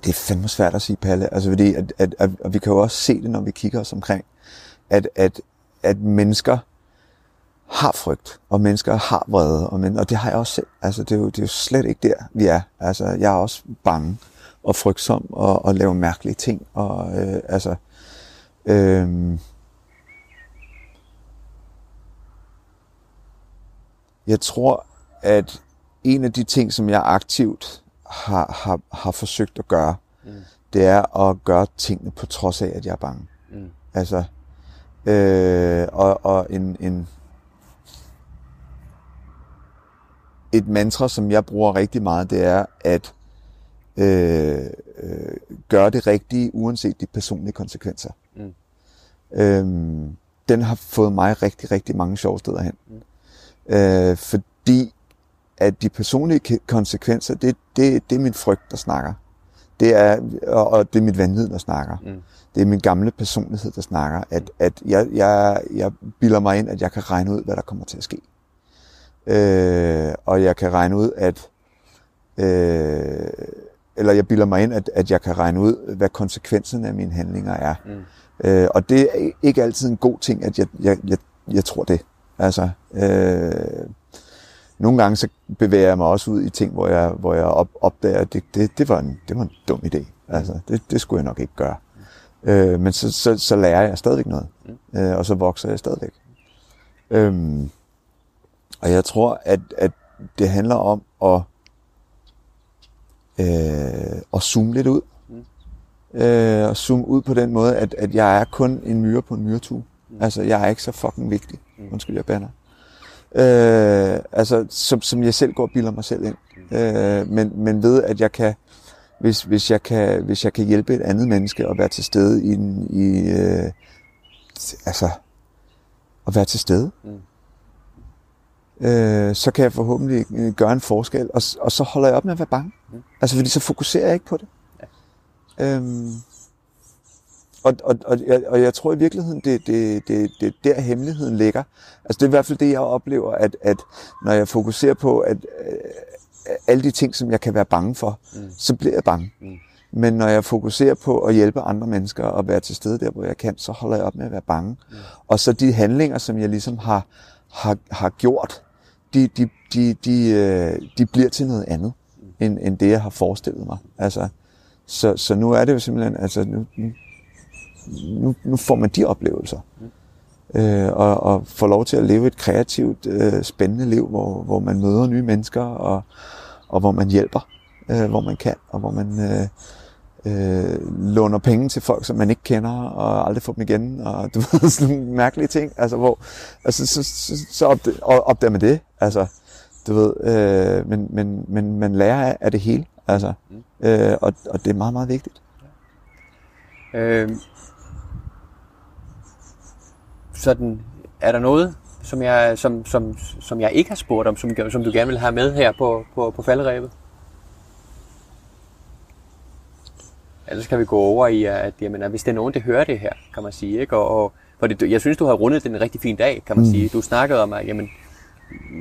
det er fandme svært at sige, Palle, altså fordi, at, at, at, at vi kan jo også se det, når vi kigger os omkring, at, at, at mennesker har frygt, og mennesker har vrede, og, men, og det har jeg også selv. Altså, det er, jo, det er jo slet ikke der, vi er. Altså, jeg er også bange og frygtsom og, og laver mærkelige ting. Og, øh, altså, øh, jeg tror, at en af de ting, som jeg aktivt har, har, har forsøgt at gøre, mm. det er at gøre tingene på trods af, at jeg er bange. Mm. Altså, øh, og, og en... en Et mantra, som jeg bruger rigtig meget, det er at øh, øh, gøre det rigtige, uanset de personlige konsekvenser. Mm. Øhm, den har fået mig rigtig, rigtig mange sjove steder hen. Mm. Øh, fordi at de personlige konsekvenser, det, det, det er min frygt, der snakker. Det er, og, og det er mit vanvid, der snakker. Mm. Det er min gamle personlighed, der snakker. At, at jeg, jeg, jeg bilder mig ind, at jeg kan regne ud, hvad der kommer til at ske. Øh, og jeg kan regne ud, at øh, eller jeg bilder mig ind, at, at jeg kan regne ud, hvad konsekvenserne af mine handlinger er. Mm. Øh, og det er ikke altid en god ting, at jeg, jeg, jeg, jeg tror det. Altså, øh, nogle gange så bevæger jeg mig også ud i ting, hvor jeg, hvor jeg op, opdager, at det, det, det, var en, det var en dum idé. Altså, det, det skulle jeg nok ikke gøre. Øh, men så, så, så lærer jeg stadigvæk noget, øh, og så vokser jeg stadigvæk. Øhm, og jeg tror, at, at det handler om at, øh, at zoome lidt ud. Øh, og zoome ud på den måde, at, at jeg er kun en myre på en myretue. Mm. Altså, jeg er ikke så fucking vigtig. Undskyld, jeg banner. Øh, altså, som, som jeg selv går og bilder mig selv ind. Øh, men, men ved, at jeg kan... Hvis, hvis, jeg kan, hvis jeg kan hjælpe et andet menneske at være til stede i, en, i øh, altså at være til stede, mm. øh, så kan jeg forhåbentlig gøre en forskel, og, og så holder jeg op med at være bange. Mm. Altså fordi så fokuserer jeg ikke på det. Ja. Øhm, og, og, og, jeg, og jeg tror i virkeligheden, det, det, det, det der hemmeligheden ligger. Altså det er i hvert fald det, jeg oplever, at, at når jeg fokuserer på, at øh, alle de ting, som jeg kan være bange for, mm. så bliver jeg bange. Mm. Men når jeg fokuserer på at hjælpe andre mennesker og være til stede der, hvor jeg kan, så holder jeg op med at være bange. Mm. Og så de handlinger, som jeg ligesom har, har, har gjort, de, de, de, de, de bliver til noget andet, mm. end, end det, jeg har forestillet mig. Altså, så, så nu er det jo simpelthen, altså nu, nu, nu får man de oplevelser. Mm. Øh, og, og få lov til at leve et kreativt, øh, spændende liv, hvor, hvor man møder nye mennesker, og, og hvor man hjælper, øh, hvor man kan, og hvor man øh, øh, låner penge til folk, som man ikke kender, og aldrig får dem igen, og du ved, sådan nogle mærkelige ting, altså hvor, altså så, så, så opdager, opdager man det, altså, du ved, øh, men, men, men man lærer af det hele, altså, øh, og, og det er meget, meget vigtigt. Ja. Øh. Sådan, er der noget, som jeg, som, som, som jeg ikke har spurgt om, som, som du gerne vil have med her på, på, på falderæbet? Ellers kan vi gå over i, at jamen, hvis det er nogen, der hører det her, kan man sige. Ikke? Og, og, for det, jeg synes, du har rundet den en rigtig fin dag, kan man mm. sige. Du snakkede om, at jamen,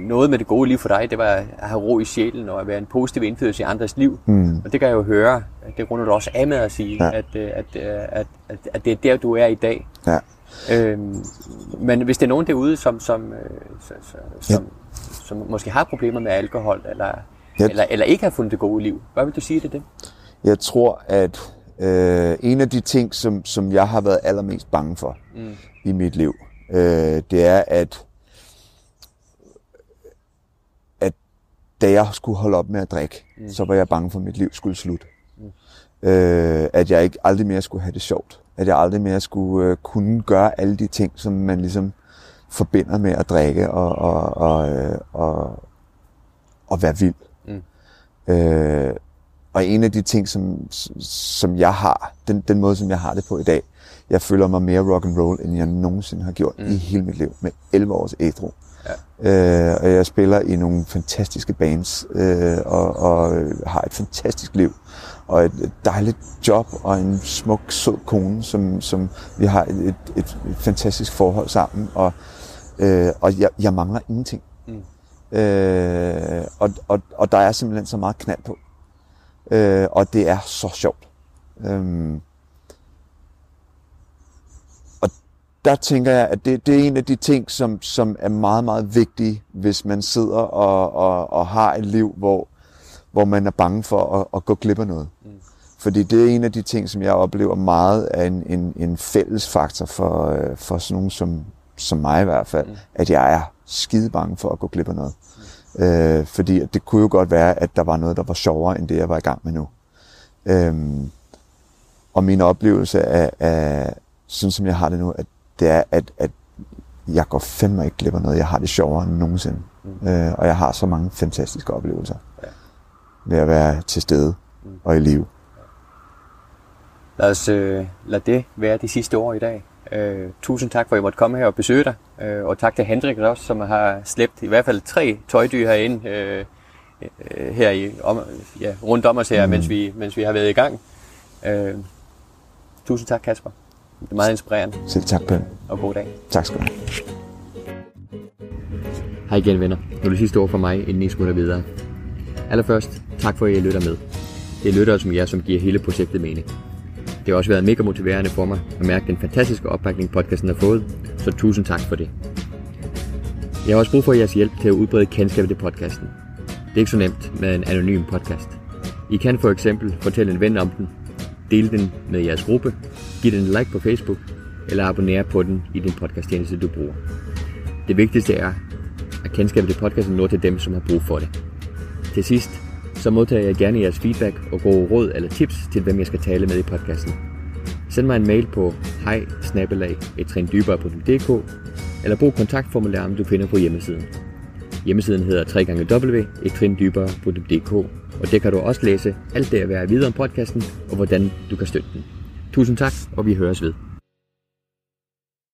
noget med det gode liv for dig, det var at have ro i sjælen og at være en positiv indflydelse i andres liv. Mm. Og det kan jeg jo høre. Det runder du også af med at sige, ja. at, at, at, at, at det er der, du er i dag. Ja. Øhm, men hvis det er nogen derude, som, som, som, som, ja. som måske har problemer med alkohol, eller, ja. eller, eller ikke har fundet det gode liv, hvad vil du sige til dem? Jeg tror, at øh, en af de ting, som, som jeg har været allermest bange for mm. i mit liv, øh, det er, at, at da jeg skulle holde op med at drikke, mm. så var jeg bange for, at mit liv skulle slutte. Mm. Øh, at jeg ikke aldrig mere skulle have det sjovt. At jeg aldrig mere skulle øh, kunne gøre alle de ting, som man ligesom forbinder med at drikke og, og, og, øh, og, og være vild. Mm. Øh, og en af de ting, som, som jeg har, den, den måde, som jeg har det på i dag, jeg føler mig mere rock'n'roll, end jeg nogensinde har gjort mm. i hele mit liv, med elleve års ædru. Ja. Øh, og jeg spiller i nogle fantastiske bands, øh, og, og har et fantastisk liv. Og et dejligt job, og en smuk, sød kone, som, som vi har et, et, et fantastisk forhold sammen, og, øh, og jeg, jeg mangler ingenting. Mm. Øh, og, og, og der er simpelthen så meget knald på. Øh, og det er så sjovt. Øhm, og der tænker jeg, at det, det er en af de ting, som, som er meget, meget vigtige, hvis man sidder og, og, og har et liv, hvor hvor man er bange for at, at gå glip af noget. Mm. Fordi det er en af de ting, som jeg oplever meget af en, en, en fælles faktor for, for sådan nogen som, som mig i hvert fald, mm. at jeg er skide bange for at gå glip af noget. Mm. Øh, fordi det kunne jo godt være, at der var noget, der var sjovere, end det, jeg var i gang med nu. Øhm, og min oplevelse af, af, sådan som jeg har det nu, at det er, at, at jeg går fandme ikke glip af noget. Jeg har det sjovere end nogensinde. Mm. Øh, og jeg har så mange fantastiske oplevelser. Ja. Ved at være til stede mm. og i live. Lad os øh, lad det være de sidste ord i dag. Øh, tusind tak for, at I måtte komme her og besøge dig. Øh, og tak til Hendrix også, som har slæbt i hvert fald tre tøjdyr herinde, øh, her i, om, ja, rundt om os her, mm. mens, vi, mens vi har været i gang. Øh, tusind tak, Kasper. Det er meget inspirerende. Selv tak, Ben. Og god dag. Tak skal du have. Hej igen, venner. Nu er det sidste ord for mig, inden I smutter videre. Allerførst, tak for, at I lytter med. Det er lyttere som jer, som giver hele projektet mening. Det har også været mega motiverende for mig at mærke den fantastiske opbakning, podcasten har fået, så tusind tak for det. Jeg har også brug for jeres hjælp til at udbrede kendskabet til podcasten. Det er ikke så nemt med en anonym podcast. I kan for eksempel fortælle en ven om den, dele den med jeres gruppe, Giv den en like på Facebook, eller abonner på den i din podcasttjeneste, du bruger. Det vigtigste er, at kendskabet til podcasten når til dem, som har brug for det. Til sidst, så modtager jeg gerne jeres feedback og gode råd eller tips til, hvem jeg skal tale med i podcasten. Send mig en mail på hej snabel-a et trin dybere punktum d k eller brug kontaktformularen, du finder på hjemmesiden. Hjemmesiden hedder w w w punktum et trin dybere punktum d k, og der kan du også læse alt det at være videre om podcasten og hvordan du kan støtte den. Tusind tak, og vi høres ved.